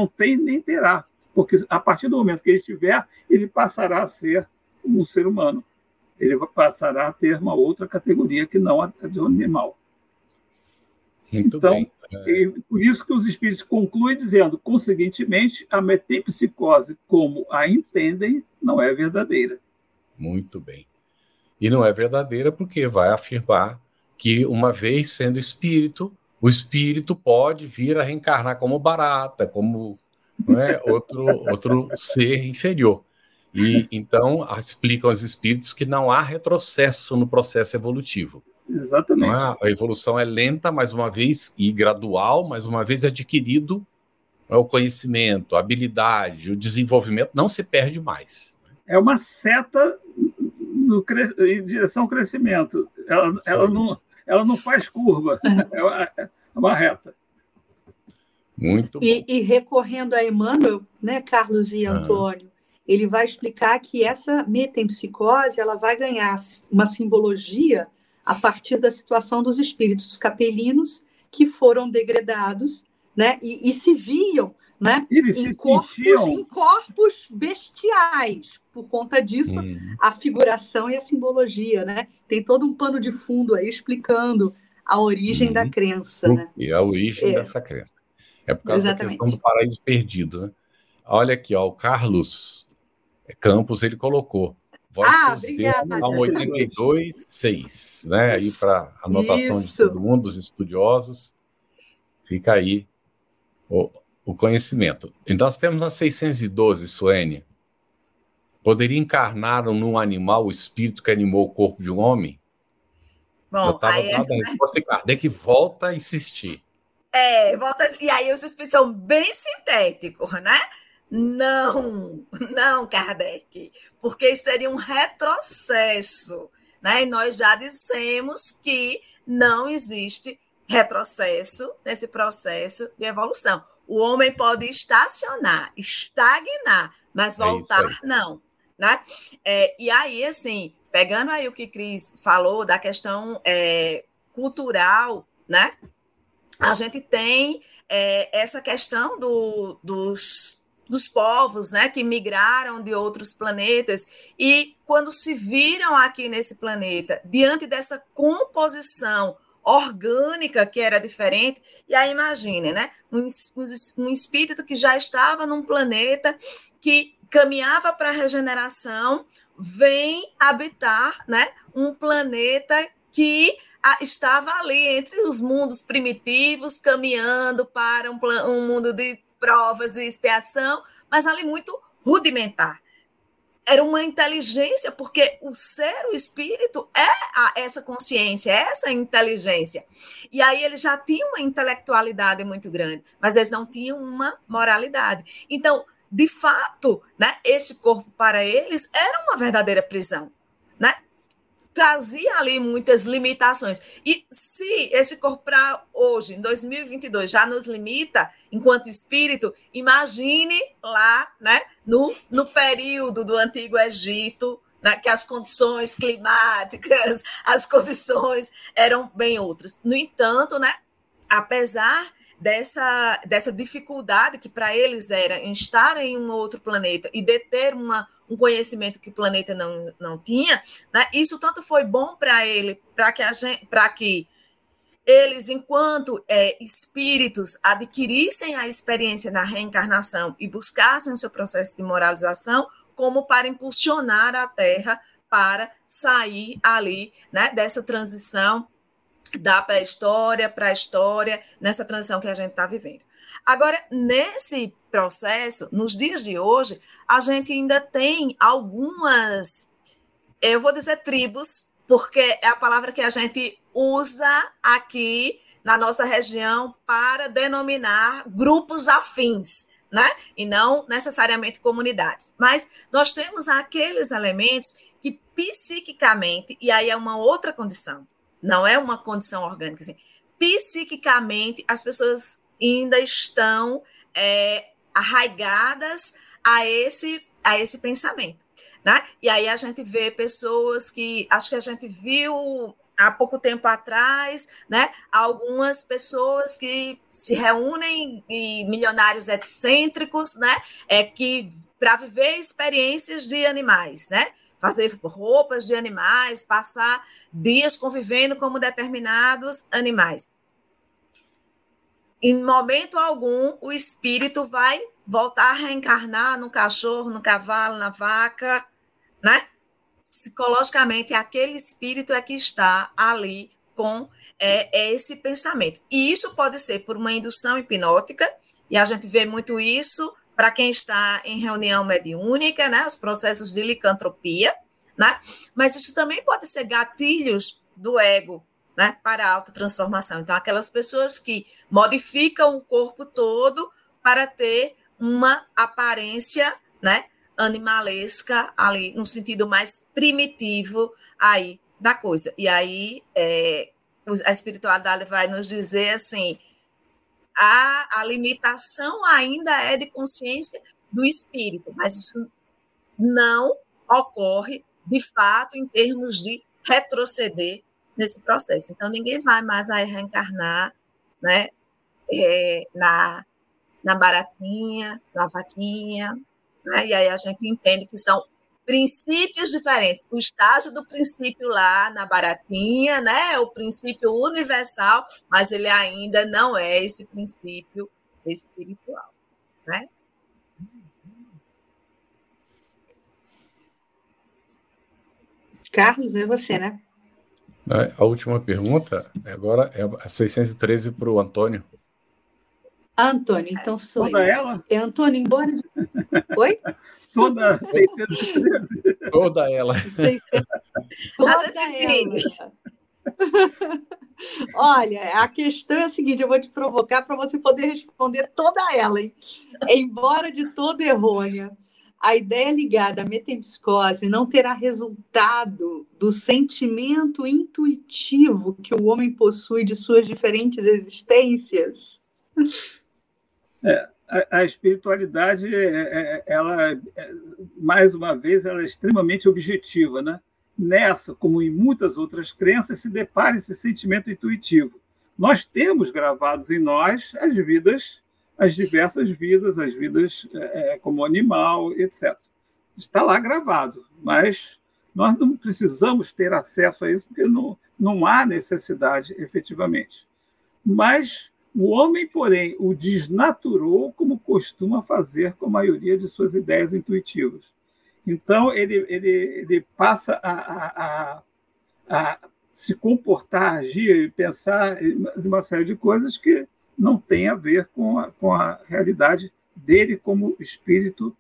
tem nem terá, porque a partir do momento que ele tiver, ele passará a ser um ser humano. Ele passará a ter uma outra categoria que não a do animal. Muito então, bem. Por isso que os espíritos concluem dizendo, conseguintemente, a metempsicose, como a entendem, não é verdadeira. Muito bem. E não é verdadeira porque vai afirmar que, uma vez sendo espírito, o espírito pode vir a reencarnar como barata, como outro ser inferior. E então explicam aos espíritos que não há retrocesso no processo evolutivo. Exatamente. A evolução é lenta, mais uma vez, e gradual, mais uma vez adquirido o conhecimento, a habilidade, o desenvolvimento, não se perde mais. É uma seta em direção ao crescimento. Ela não faz curva, é uma reta. Muito bom. E recorrendo a Emmanuel, né, Carlos e Antônio, ele vai explicar que essa metempsicose ela vai ganhar uma simbologia a partir da situação dos espíritos capelinos que foram degradados, né, e se viam, né, em corpos bestiais. Por conta disso, a figuração e a simbologia, né? Tem todo um pano de fundo aí explicando a origem da crença. Né? E a origem dessa crença. É por causa da questão do paraíso perdido. Né? Olha aqui, o Carlos Campos, ele colocou. Obrigada. Salmo 82:6, né? Aí para anotação de todo mundo, dos estudiosos, fica aí o conhecimento. Então, nós temos na 612, Suênia. Poderia encarnar num animal o espírito que animou o corpo de um homem? Bom, aí essa resposta, Kardec volta a insistir. E aí os espíritos são bem sintéticos, né? Não, Kardec, porque isso seria um retrocesso, né? E nós já dissemos que não existe retrocesso nesse processo de evolução. O homem pode estacionar, estagnar, mas voltar não, né? E aí, assim, pegando aí o que Cris falou da questão cultural, né? A gente tem essa questão dos dos povos, né, que migraram de outros planetas e quando se viram aqui nesse planeta, diante dessa composição orgânica que era diferente, e aí imagine, né, um espírito que já estava num planeta que caminhava para a regeneração, vem habitar, né, um planeta que estava ali entre os mundos primitivos, caminhando para um mundo de provas e expiação, mas ali muito rudimentar. Era uma inteligência, porque o ser, o espírito, é essa consciência, é essa inteligência. E aí ele já tinha uma intelectualidade muito grande, mas eles não tinham uma moralidade. Então, de fato, né, esse corpo para eles era uma verdadeira prisão, né? Trazia ali muitas limitações. E se esse corpo para hoje, em 2022, já nos limita enquanto espírito, imagine lá, né, no período do Antigo Egito, né, que as condições climáticas, as condições eram bem outras. No entanto, né, apesar dessa dificuldade que para eles era em estar em um outro planeta e deter um conhecimento que o planeta não tinha, né? Isso tanto foi bom para ele, para que eles, enquanto espíritos, adquirissem a experiência da reencarnação e buscassem o seu processo de moralização, como para impulsionar a Terra para sair ali, né, dessa transição da pré-história para a história, nessa transição que a gente está vivendo. Agora, nesse processo, nos dias de hoje, a gente ainda tem algumas, eu vou dizer tribos, porque é a palavra que a gente usa aqui na nossa região para denominar grupos afins, né? E não necessariamente comunidades. Mas nós temos aqueles elementos que psiquicamente, e aí é uma outra condição, não é uma condição orgânica, assim. Psiquicamente, as pessoas ainda estão arraigadas a esse pensamento, né? E aí a gente vê pessoas que, acho que a gente viu há pouco tempo atrás, né, algumas pessoas que se reúnem, e milionários excêntricos, né, que para viver experiências de animais, né? Fazer roupas de animais, passar dias convivendo como determinados animais. Em momento algum, o espírito vai voltar a reencarnar no cachorro, no cavalo, na vaca, né? Psicologicamente, aquele espírito é que está ali com esse pensamento. E isso pode ser por uma indução hipnótica, e a gente vê muito isso para quem está em reunião mediúnica, né, os processos de licantropia, né, mas isso também pode ser gatilhos do ego, né, para a autotransformação. Então, aquelas pessoas que modificam o corpo todo para ter uma aparência, né, animalesca ali, no sentido mais primitivo aí da coisa. E aí a espiritualidade vai nos dizer assim: a limitação ainda é de consciência do espírito, mas isso não ocorre, de fato, em termos de retroceder nesse processo. Então, ninguém vai mais aí reencarnar, né, na baratinha, na vaquinha, né, e aí a gente entende que são princípios diferentes. O estágio do princípio lá na baratinha, né, o princípio universal, mas ele ainda não é esse princípio espiritual, né? Carlos, é você, né? A última pergunta agora é a 613 para o Antônio. Antônio, então sou toda eu. Ela? É Antônio, embora de... Oi? Toda 613. Toda ela. Toda ela. Olha, a questão é a seguinte, eu vou te provocar para você poder responder toda ela, hein? Embora de toda errônea, a ideia ligada à metempsicose não terá resultado do sentimento intuitivo que o homem possui de suas diferentes existências? A espiritualidade, ela, mais uma vez, ela é extremamente objetiva, né? Nessa, como em muitas outras crenças, se depara esse sentimento intuitivo. Nós temos gravados em nós as vidas as diversas vidas, as vidas como animal, etc. Está lá gravado, mas nós não precisamos ter acesso a isso porque não há necessidade efetivamente. Mas o homem, porém, o desnaturou como costuma fazer com a maioria de suas ideias intuitivas. Então, ele passa a se comportar, agir e pensar de uma série de coisas que não tem a ver com a realidade dele como espírito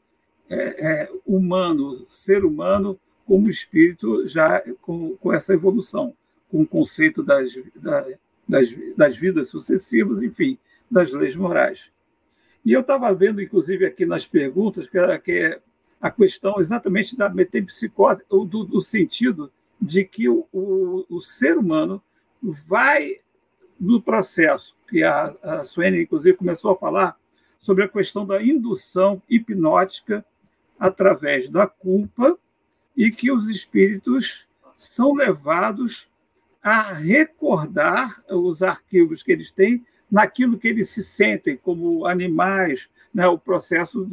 humano, ser humano, como espírito já com essa evolução, com o conceito das vidas sucessivas, enfim, das leis morais. E eu estava vendo, inclusive, aqui nas perguntas, que é a questão exatamente da metempsicose, ou do sentido de que o ser humano vai, no processo que a Suênia, inclusive, começou a falar, sobre a questão da indução hipnótica através da culpa, e que os espíritos são levados a recordar os arquivos que eles têm naquilo que eles se sentem como animais, né? O processo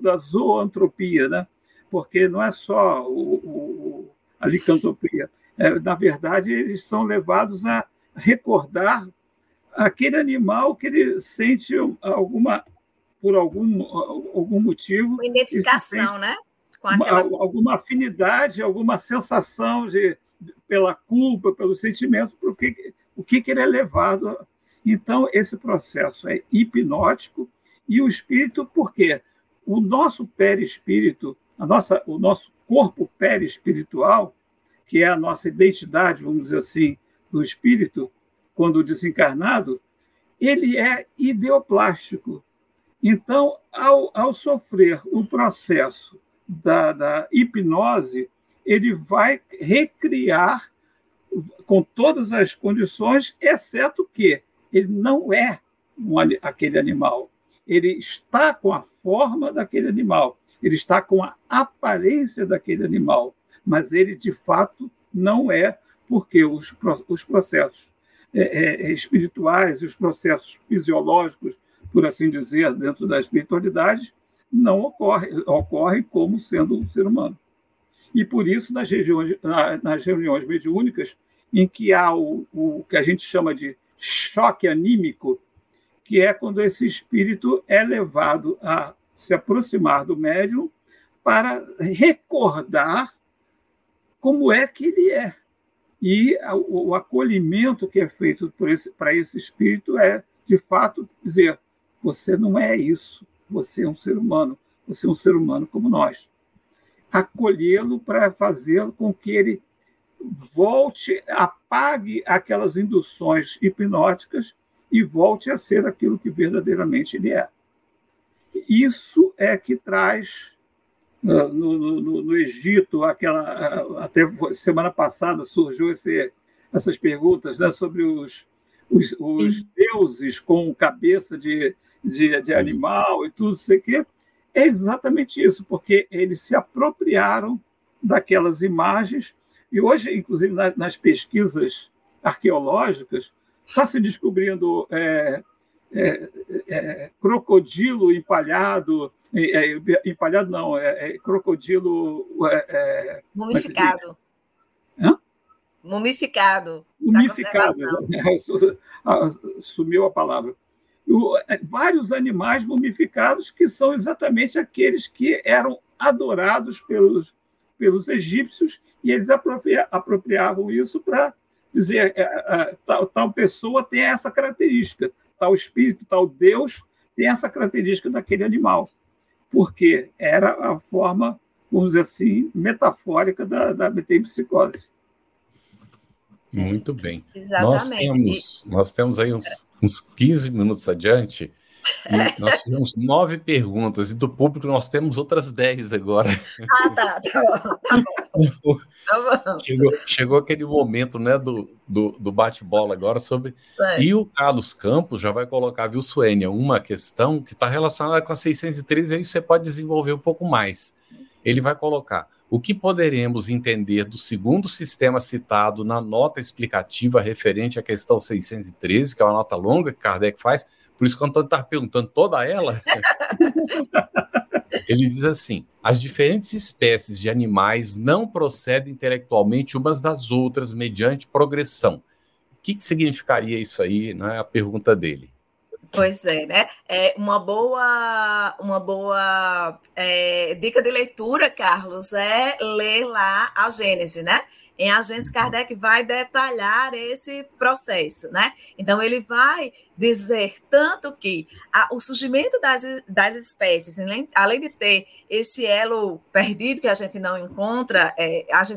da zoantropia, né? Porque não é só a licantropia. Na verdade, eles são levados a recordar aquele animal que ele sente por algum motivo. Uma identificação, né? Alguma afinidade, alguma sensação pela culpa, pelo sentimento, o que ele é levado. Então, esse processo é hipnótico. E o espírito, por quê? O nosso perispírito, o nosso corpo perispiritual, que é a nossa identidade, vamos dizer assim, do espírito, quando desencarnado, ele é ideoplástico. Então, ao sofrer o processo da hipnose, ele vai recriar com todas as condições, exceto que ele não é aquele animal. Ele está com a forma daquele animal, ele está com a aparência daquele animal, mas ele, de fato, não é, porque os processos espirituais, os processos fisiológicos, por assim dizer, dentro da espiritualidade, não ocorre como sendo um ser humano. E por isso, nas reuniões mediúnicas, em que há o que a gente chama de choque anímico, que é quando esse espírito é levado a se aproximar do médium para recordar como é que ele é. E o acolhimento que é feito para esse espírito é, de fato, dizer: você não é isso. Você é um ser humano, você é um ser humano como nós. Acolhê-lo para fazê-lo com que ele volte, apague aquelas induções hipnóticas e volte a ser aquilo que verdadeiramente ele é. Isso é que traz, no Egito, até semana passada surgiu essas perguntas, né, sobre os deuses com cabeça de animal e tudo isso aqui, é exatamente isso, porque eles se apropriaram daquelas imagens. E hoje, inclusive, nas pesquisas arqueológicas, está se descobrindo crocodilo empalhado, empalhado não, crocodilo... mumificado. Hã? Mumificado, sumiu a palavra. Vários animais mumificados que são exatamente aqueles que eram adorados pelos egípcios, e eles apropriavam isso para dizer: tal pessoa tem essa característica, tal espírito, tal Deus tem essa característica daquele animal, porque era a forma, vamos dizer assim, metafórica da metempsicose. Muito bem. Exatamente. Nós temos aí uns 15 minutos adiante e nós tivemos 9 perguntas, e do público nós temos outras 10 agora. Ah, tá bom. Chegou aquele momento, né, do bate-bola agora sobre... E o Carlos Campos já vai colocar, viu, Suênia, uma questão que está relacionada com a 613, aí você pode desenvolver um pouco mais. Ele vai colocar: o que poderemos entender do segundo sistema citado na nota explicativa referente à questão 613, que é uma nota longa que Kardec faz, Por isso que o Antônio está perguntando toda ela. Ele diz assim: as diferentes espécies de animais não procedem intelectualmente umas das outras mediante progressão. O que significaria isso aí, né? A pergunta dele. Pois é, né? É uma boa dica de leitura, Carlos, é ler lá A Gênese, né? Em A Gênese, Kardec vai detalhar esse processo, né? Então, ele vai dizer tanto que o surgimento das espécies, além de ter esse elo perdido que a gente não encontra,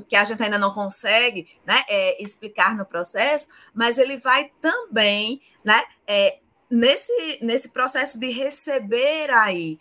que a gente ainda não consegue, né, explicar no processo, mas ele vai também, né, nesse processo de receber aí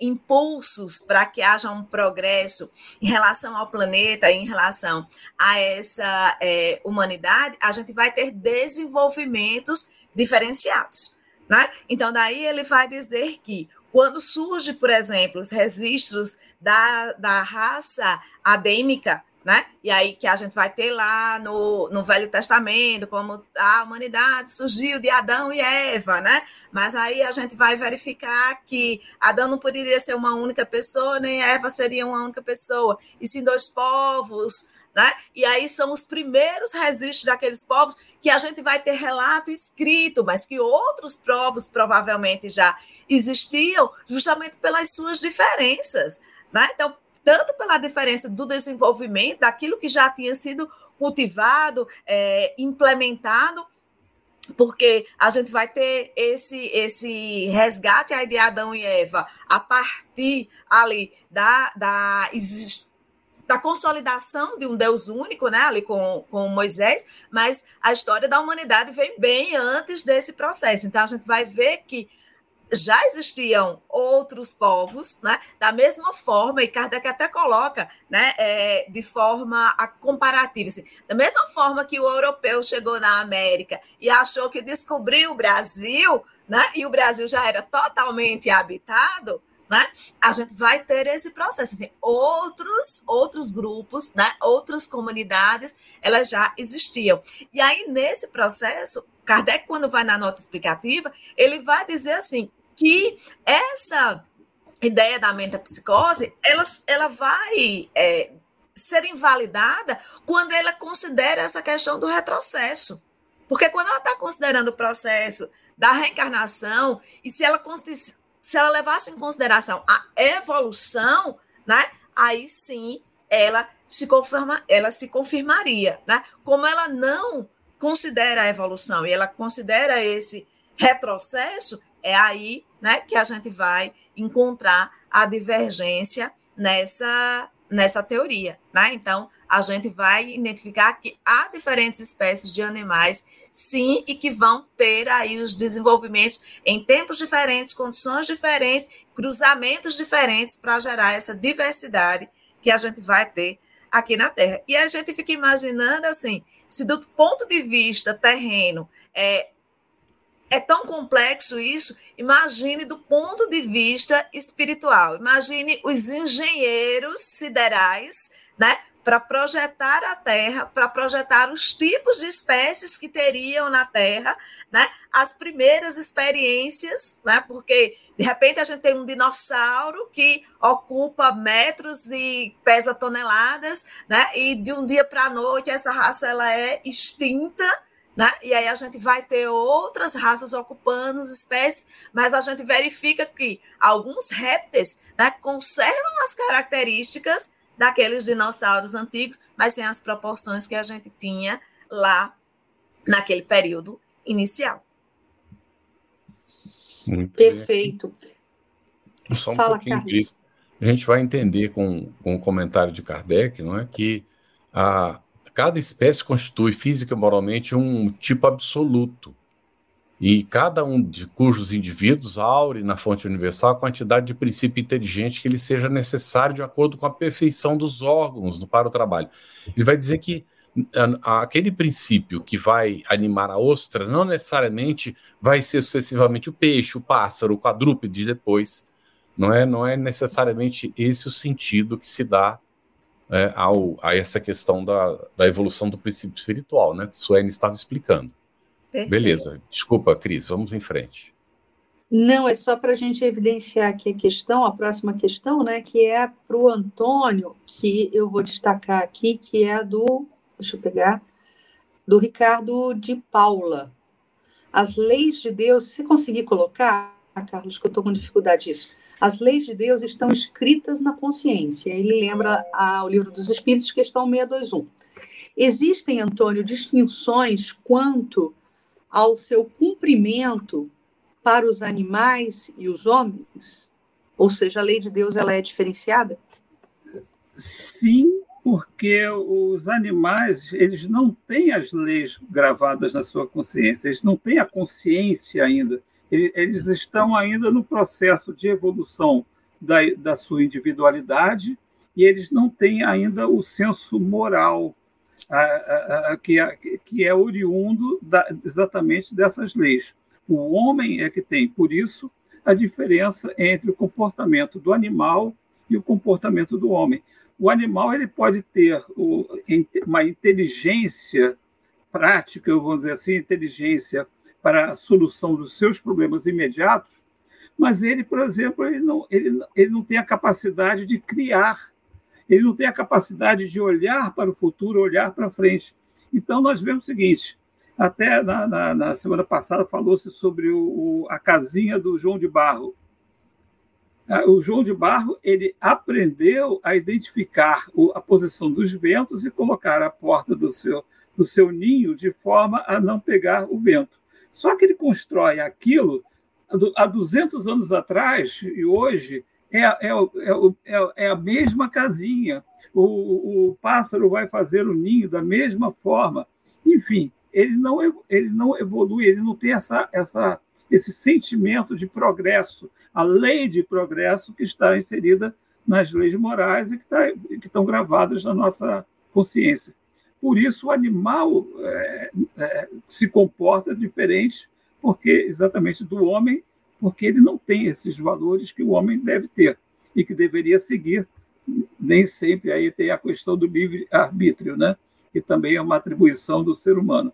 impulsos para que haja um progresso em relação ao planeta, em relação a essa humanidade, a gente vai ter desenvolvimentos diferenciados, né? Então, daí ele vai dizer que quando surge, por exemplo, os registros da raça adêmica, né? E aí que a gente vai ter lá no Velho Testamento, como a humanidade surgiu de Adão e Eva, né? Mas aí a gente vai verificar que Adão não poderia ser uma única pessoa, nem Eva seria uma única pessoa, e sim dois povos, né? E aí são os primeiros registros daqueles povos que a gente vai ter relato escrito, mas que outros povos provavelmente já existiam justamente pelas suas diferenças, né? Então, tanto pela diferença do desenvolvimento, daquilo que já tinha sido cultivado, implementado, porque a gente vai ter esse resgate aí de Adão e Eva a partir ali da consolidação de um Deus único, né, ali com Moisés, mas a história da humanidade vem bem antes desse processo. Então, a gente vai ver que já existiam outros povos, né? Da mesma forma, e Kardec até coloca, né? De forma comparativa, assim, da mesma forma que o europeu chegou na América e achou que descobriu o Brasil, né? E o Brasil já era totalmente habitado, né? A gente vai ter esse processo, assim, outros grupos, né? Outras comunidades, elas já existiam. E aí, nesse processo, Kardec, quando vai na nota explicativa, ele vai dizer assim, que essa ideia da metempsicose, ela vai ser invalidada quando ela considera essa questão do retrocesso. Porque quando ela está considerando o processo da reencarnação, e se ela levasse em consideração a evolução, né, aí sim ela se confirmaria, né? Como ela não considera a evolução e ela considera esse retrocesso, é aí, né, que a gente vai encontrar a divergência nessa teoria, né? Então, a gente vai identificar que há diferentes espécies de animais, sim, e que vão ter aí os desenvolvimentos em tempos diferentes, condições diferentes, cruzamentos diferentes para gerar essa diversidade que a gente vai ter aqui na Terra. E a gente fica imaginando assim, se do ponto de vista terreno é tão complexo isso, imagine do ponto de vista espiritual. Imagine os engenheiros siderais, né, para projetar a Terra, para projetar os tipos de espécies que teriam na Terra, né, as primeiras experiências, né, porque de repente a gente tem um dinossauro que ocupa metros e pesa toneladas, né? E de um dia para a noite essa raça ela é extinta, né? E aí a gente vai ter outras raças ocupando as espécies, mas a gente verifica que alguns répteis, né, conservam as características daqueles dinossauros antigos, mas sem as proporções que a gente tinha lá naquele período inicial. Muito perfeito. Bem. Só um fala, pouquinho Carlos. Disso. A gente vai entender com o comentário de Kardec, não é, que cada espécie constitui física e moralmente um tipo absoluto. E cada um de cujos indivíduos aure na fonte universal a quantidade de princípio inteligente que lhe seja necessário de acordo com a perfeição dos órgãos para o trabalho. Ele vai dizer que aquele princípio que vai animar a ostra não necessariamente vai ser sucessivamente o peixe, o pássaro, o quadrúpede depois. Não é necessariamente esse o sentido que se dá a essa questão da evolução do princípio espiritual, né, que Suene estava explicando. Perfeito. Beleza, desculpa, Cris, vamos em frente. Não, é só para a gente evidenciar aqui a questão, a próxima questão, né, que é para o Antônio, que eu vou destacar aqui, que é do Ricardo de Paula. As leis de Deus, se conseguir colocar, Carlos, que eu estou com dificuldade disso, as leis de Deus estão escritas na consciência. Ele lembra o Livro dos Espíritos, questão 621. Existem, Antônio, distinções quanto ao seu cumprimento para os animais e os homens? Ou seja, a lei de Deus ela é diferenciada? Sim, porque os animais eles não têm as leis gravadas na sua consciência, eles não têm a consciência ainda, eles estão ainda no processo de evolução da sua individualidade e eles não têm ainda o senso moral que é oriundo exatamente dessas leis. O homem é que tem, por isso, a diferença entre o comportamento do animal e o comportamento do homem. O animal ele pode ter uma inteligência prática, vamos dizer assim, inteligência para a solução dos seus problemas imediatos, mas ele, por exemplo, ele não tem a capacidade de criar, ele não tem a capacidade de olhar para o futuro, olhar para frente. Então, nós vemos o seguinte, até na semana passada falou-se sobre a casinha do João de Barro. O João de Barro ele aprendeu a identificar a posição dos ventos e colocar a porta do seu ninho de forma a não pegar o vento. Só que ele constrói aquilo há 200 anos atrás e hoje é a mesma casinha. O pássaro vai fazer o ninho da mesma forma. Enfim, ele não evolui, ele não tem esse sentimento de progresso, a lei de progresso que está inserida nas leis morais e que estão gravadas na nossa consciência. Por isso, o animal se comporta diferente exatamente do homem, porque ele não tem esses valores que o homem deve ter e que deveria seguir. Nem sempre aí tem a questão do livre-arbítrio, né? Que também é uma atribuição do ser humano.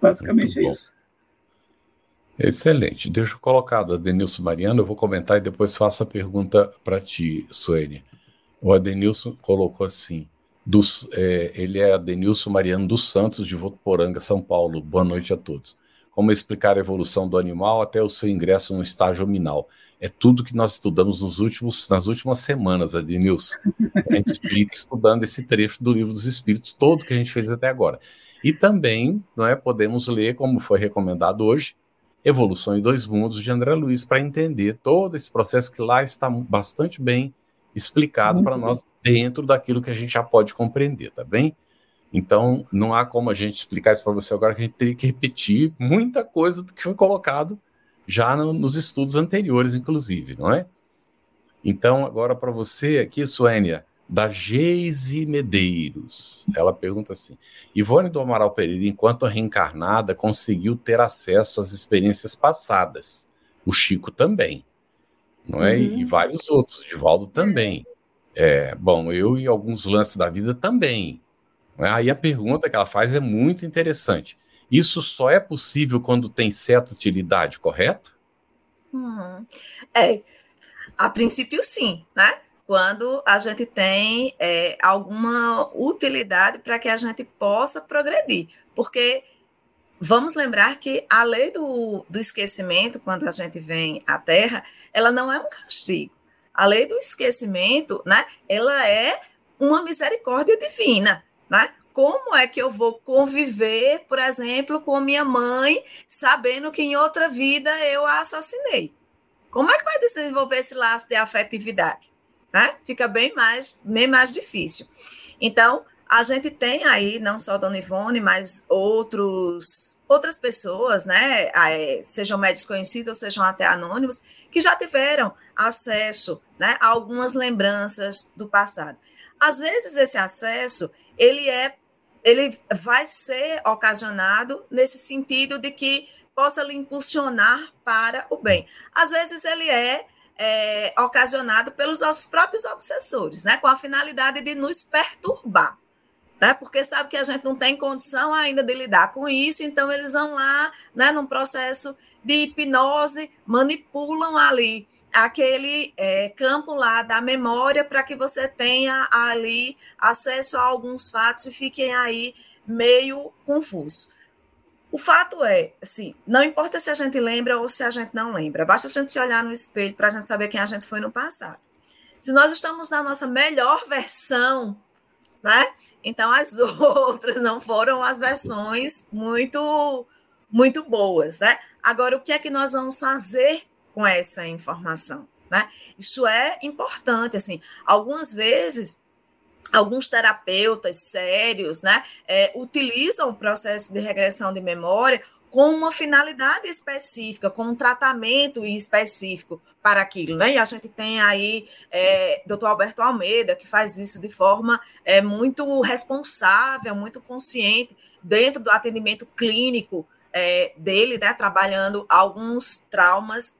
Basicamente é isso. Excelente. Deixa eu colocar do Adenilson Mariano, eu vou comentar e depois faço a pergunta para ti, Suênia. O Adenilson colocou assim, ele é Adenilson Mariano dos Santos, de Votuporanga, São Paulo. Boa noite a todos. Como explicar a evolução do animal até o seu ingresso no estágio hominal? É tudo que nós estudamos nas últimas semanas, Adenilson. A gente explica estudando esse trecho do Livro dos Espíritos, todo que a gente fez até agora. E também, não é, podemos ler, como foi recomendado hoje, Evolução em Dois Mundos, de André Luiz, para entender todo esse processo que lá está bastante bem explicado para nós dentro daquilo que a gente já pode compreender, tá bem? Então, não há como a gente explicar isso para você agora, que a gente teria que repetir muita coisa do que foi colocado já nos estudos anteriores, inclusive, não é? Então, agora para você aqui, Suênia, da Geise Medeiros. Ela pergunta assim, Ivone do Amaral Pereira, enquanto reencarnada, conseguiu ter acesso às experiências passadas. O Chico também, não é? E vários outros, o Divaldo também. Eu e alguns lances da vida também. Aí a pergunta que ela faz é muito interessante. Isso só é possível quando tem certa utilidade, correto? A princípio sim, né? Quando a gente tem alguma utilidade para que a gente possa progredir. Porque vamos lembrar que a lei do esquecimento, quando a gente vem à Terra, ela não é um castigo. A lei do esquecimento, né, ela é uma misericórdia divina. Né? Como é que eu vou conviver, por exemplo, com minha mãe, sabendo que em outra vida eu a assassinei? Como é que vai desenvolver esse laço de afetividade? Né? Fica bem mais difícil. Então, a gente tem aí, não só Dona Ivone, mas outras pessoas, né, sejam médios conhecidos ou sejam até anônimos, que já tiveram acesso, né, a algumas lembranças do passado. Às vezes, esse acesso, ele vai ser ocasionado nesse sentido de que possa lhe impulsionar para o bem. Às vezes, ele é ocasionado pelos nossos próprios obsessores, né, com a finalidade de nos perturbar. Tá? Porque sabe que a gente não tem condição ainda de lidar com isso, então eles vão lá, né, num processo de hipnose, manipulam ali aquele campo lá da memória para que você tenha ali acesso a alguns fatos e fiquem aí meio confusos. O fato é, assim, não importa se a gente lembra ou se a gente não lembra, basta a gente se olhar no espelho para a gente saber quem a gente foi no passado. Se nós estamos na nossa melhor versão, né? Então as outras não foram as versões muito, muito boas, né? Agora, o que é que nós vamos fazer com essa informação, né? Isso é importante, assim, algumas vezes... Alguns terapeutas sérios, né, utilizam o processo de regressão de memória com uma finalidade específica, com um tratamento específico para aquilo, né? E a gente tem aí Dr. Alberto Almeida, que faz isso de forma muito responsável, muito consciente, dentro do atendimento clínico dele, né, trabalhando alguns traumas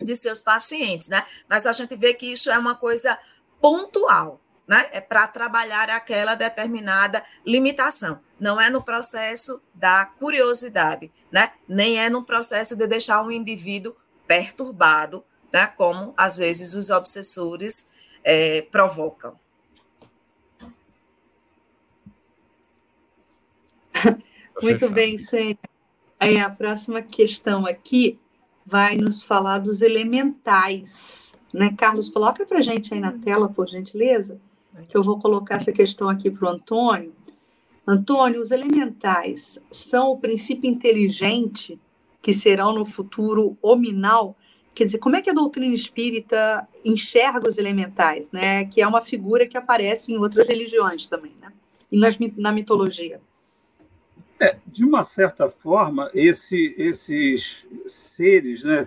de seus pacientes, né? Mas a gente vê que isso é uma coisa pontual, né? É para trabalhar aquela determinada limitação. Não é no processo da curiosidade, né? Nem é no processo de deixar o indivíduo perturbado, né? Como, às vezes, os obsessores provocam. Muito bem, Suênia. A próxima questão aqui vai nos falar dos elementais. Né? Carlos, coloca para a gente aí na tela, por gentileza, que eu vou colocar essa questão aqui para o Antônio. Antônio, os elementais são o princípio inteligente que serão no futuro hominal? Quer dizer, como é que a doutrina espírita enxerga os elementais, né? Que é uma figura que aparece em outras religiões também, né? E na mitologia. De uma certa forma, esses seres, né?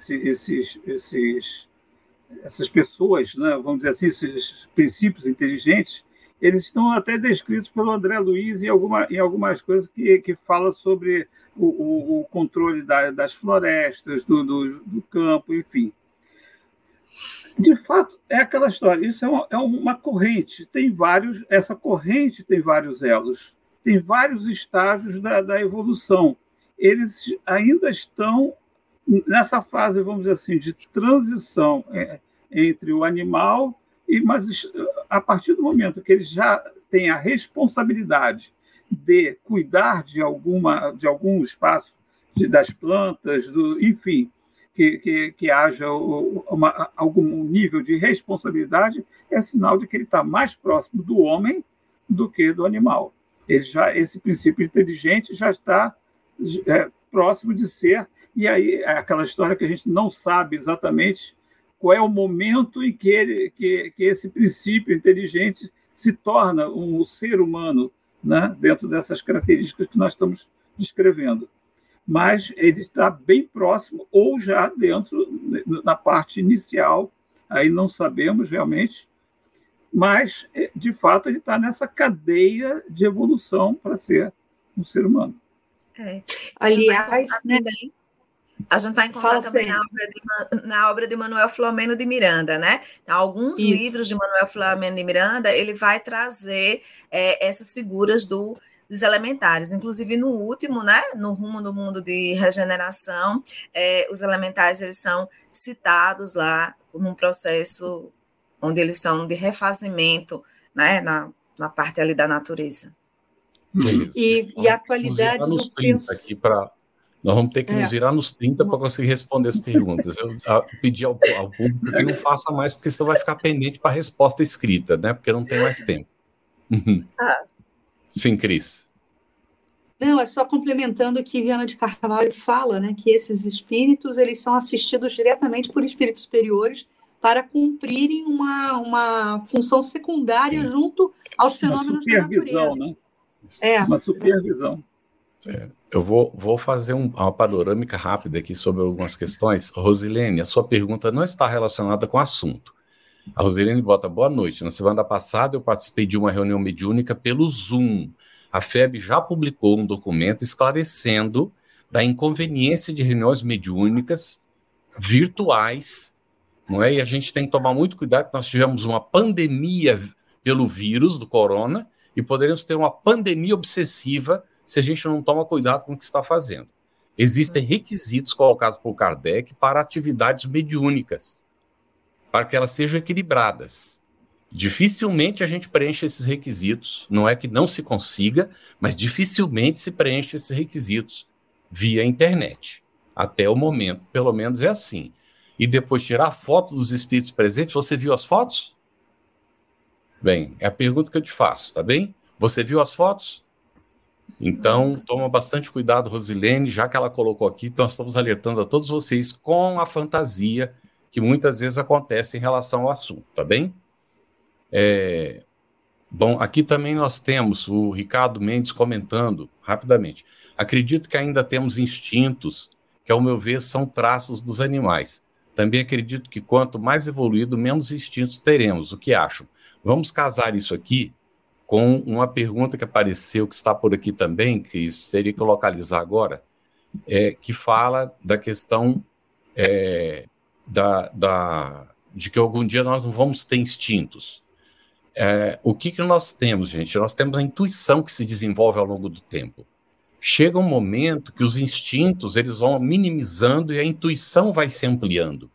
Essas pessoas, né, vamos dizer assim, esses princípios inteligentes, eles estão até descritos pelo André Luiz em algumas coisas que fala sobre o controle das florestas, do campo, enfim. De fato, é aquela história. Isso é uma corrente. Essa corrente tem vários elos, tem vários estágios da evolução. Eles ainda estão nessa fase, vamos dizer assim, de transição entre o animal, mas a partir do momento que ele já tem a responsabilidade de cuidar de algum espaço das plantas, enfim, que haja algum nível de responsabilidade, é sinal de que ele está mais próximo do homem do que do animal. Esse princípio inteligente já está próximo de ser. E aí, aquela história que a gente não sabe exatamente qual é o momento em que esse princípio inteligente se torna um ser humano, né, dentro dessas características que nós estamos descrevendo. Mas ele está bem próximo ou já dentro, na parte inicial, aí não sabemos realmente, mas, de fato, ele está nessa cadeia de evolução para ser um ser humano. Aliás, né? A gente vai encontrar também na obra de Manoel Philomeno de Miranda, né? Então, alguns livros de Manoel Philomeno de Miranda, ele vai trazer essas figuras dos elementares. Inclusive, no último, né? No Rumo do Mundo de Regeneração, os elementares, eles são citados lá num processo onde eles são de refazimento, né? Na parte ali da natureza. E a qualidade do pensamento. Nós vamos ter que nos virar nos 30 para conseguir responder as perguntas. Eu pedi ao público que não faça mais, porque senão vai ficar pendente para a resposta escrita, né? Porque não tem mais tempo. Sim, Cris. Não, é só complementando o que Viana de Carvalho fala, né? Que esses espíritos, eles são assistidos diretamente por espíritos superiores para cumprirem uma função secundária junto aos fenômenos da natureza. Né? Uma supervisão. Eu vou fazer uma panorâmica rápida aqui sobre algumas questões. Rosilene, a sua pergunta não está relacionada com o assunto. A Rosilene bota: boa noite. Na semana passada eu participei de uma reunião mediúnica pelo Zoom. A FEB já publicou um documento esclarecendo da inconveniência de reuniões mediúnicas virtuais, não é? E a gente tem que tomar muito cuidado, porque nós tivemos uma pandemia pelo vírus do corona, e poderemos ter uma pandemia obsessiva se a gente não toma cuidado com o que está fazendo. Existem requisitos colocados por Kardec para atividades mediúnicas, para que elas sejam equilibradas. Dificilmente a gente preenche esses requisitos, não é que não se consiga, mas dificilmente se preenche esses requisitos via internet. Até o momento, pelo menos é assim. E depois tirar a foto dos espíritos presentes, você viu as fotos? Bem, é a pergunta que eu te faço, tá bem? Você viu as fotos? Então, toma bastante cuidado, Rosilene, já que ela colocou aqui, então nós estamos alertando a todos vocês com a fantasia que muitas vezes acontece em relação ao assunto, tá bem? Bom, aqui também nós temos o Ricardo Mendes comentando rapidamente. Acredito que ainda temos instintos, que ao meu ver são traços dos animais. Também acredito que quanto mais evoluído, menos instintos teremos. O que acham? Vamos casar isso aqui com uma pergunta que apareceu, que está por aqui também, que teria que localizar agora, que fala da questão... de que algum dia nós não vamos ter instintos. O que nós temos, gente? Nós temos a intuição que se desenvolve ao longo do tempo. Chega um momento que os instintos eles vão minimizando e a intuição vai se ampliando.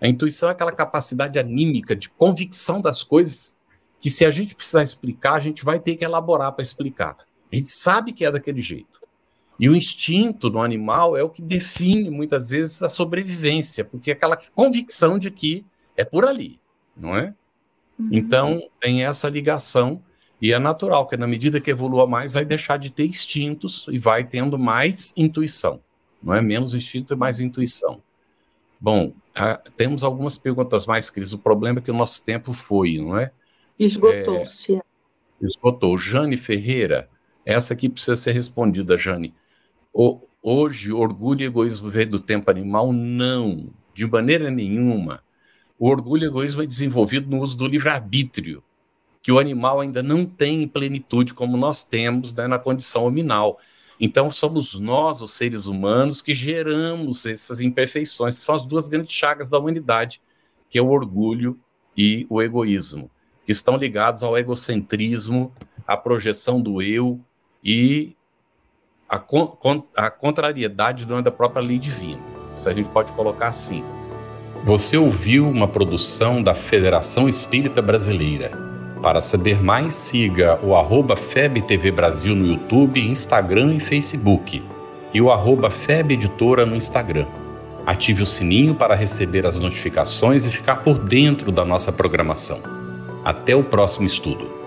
A intuição é aquela capacidade anímica de convicção das coisas que, se a gente precisar explicar, a gente vai ter que elaborar para explicar. A gente sabe que é daquele jeito. E o instinto do animal é o que define, muitas vezes, a sobrevivência, porque é aquela convicção de que é por ali, não é? Uhum. Então, tem essa ligação, e é natural que, na medida que evolua mais, vai deixar de ter instintos e vai tendo mais intuição, não é? Menos instinto e mais intuição. Bom, temos algumas perguntas mais, Cris. O problema é que o nosso tempo foi, não é? Esgotou-se. Esgotou. Jane Ferreira, essa aqui precisa ser respondida, Jane. Hoje, orgulho e egoísmo vem do tempo animal? Não, de maneira nenhuma. O orgulho e egoísmo é desenvolvido no uso do livre-arbítrio, que o animal ainda não tem em plenitude, como nós temos, né, na condição hominal. Então, somos nós, os seres humanos, que geramos essas imperfeições, que são as duas grandes chagas da humanidade, que é o orgulho e o egoísmo, que estão ligados ao egocentrismo, à projeção do eu e... A contrariedade da própria lei divina. Isso a gente pode colocar assim. Você ouviu uma produção da Federação Espírita Brasileira. Para saber mais, siga o @FebTV Brasil no YouTube, Instagram e Facebook. E o @FebEditora no Instagram. Ative o sininho para receber as notificações e ficar por dentro da nossa programação. Até o próximo estudo.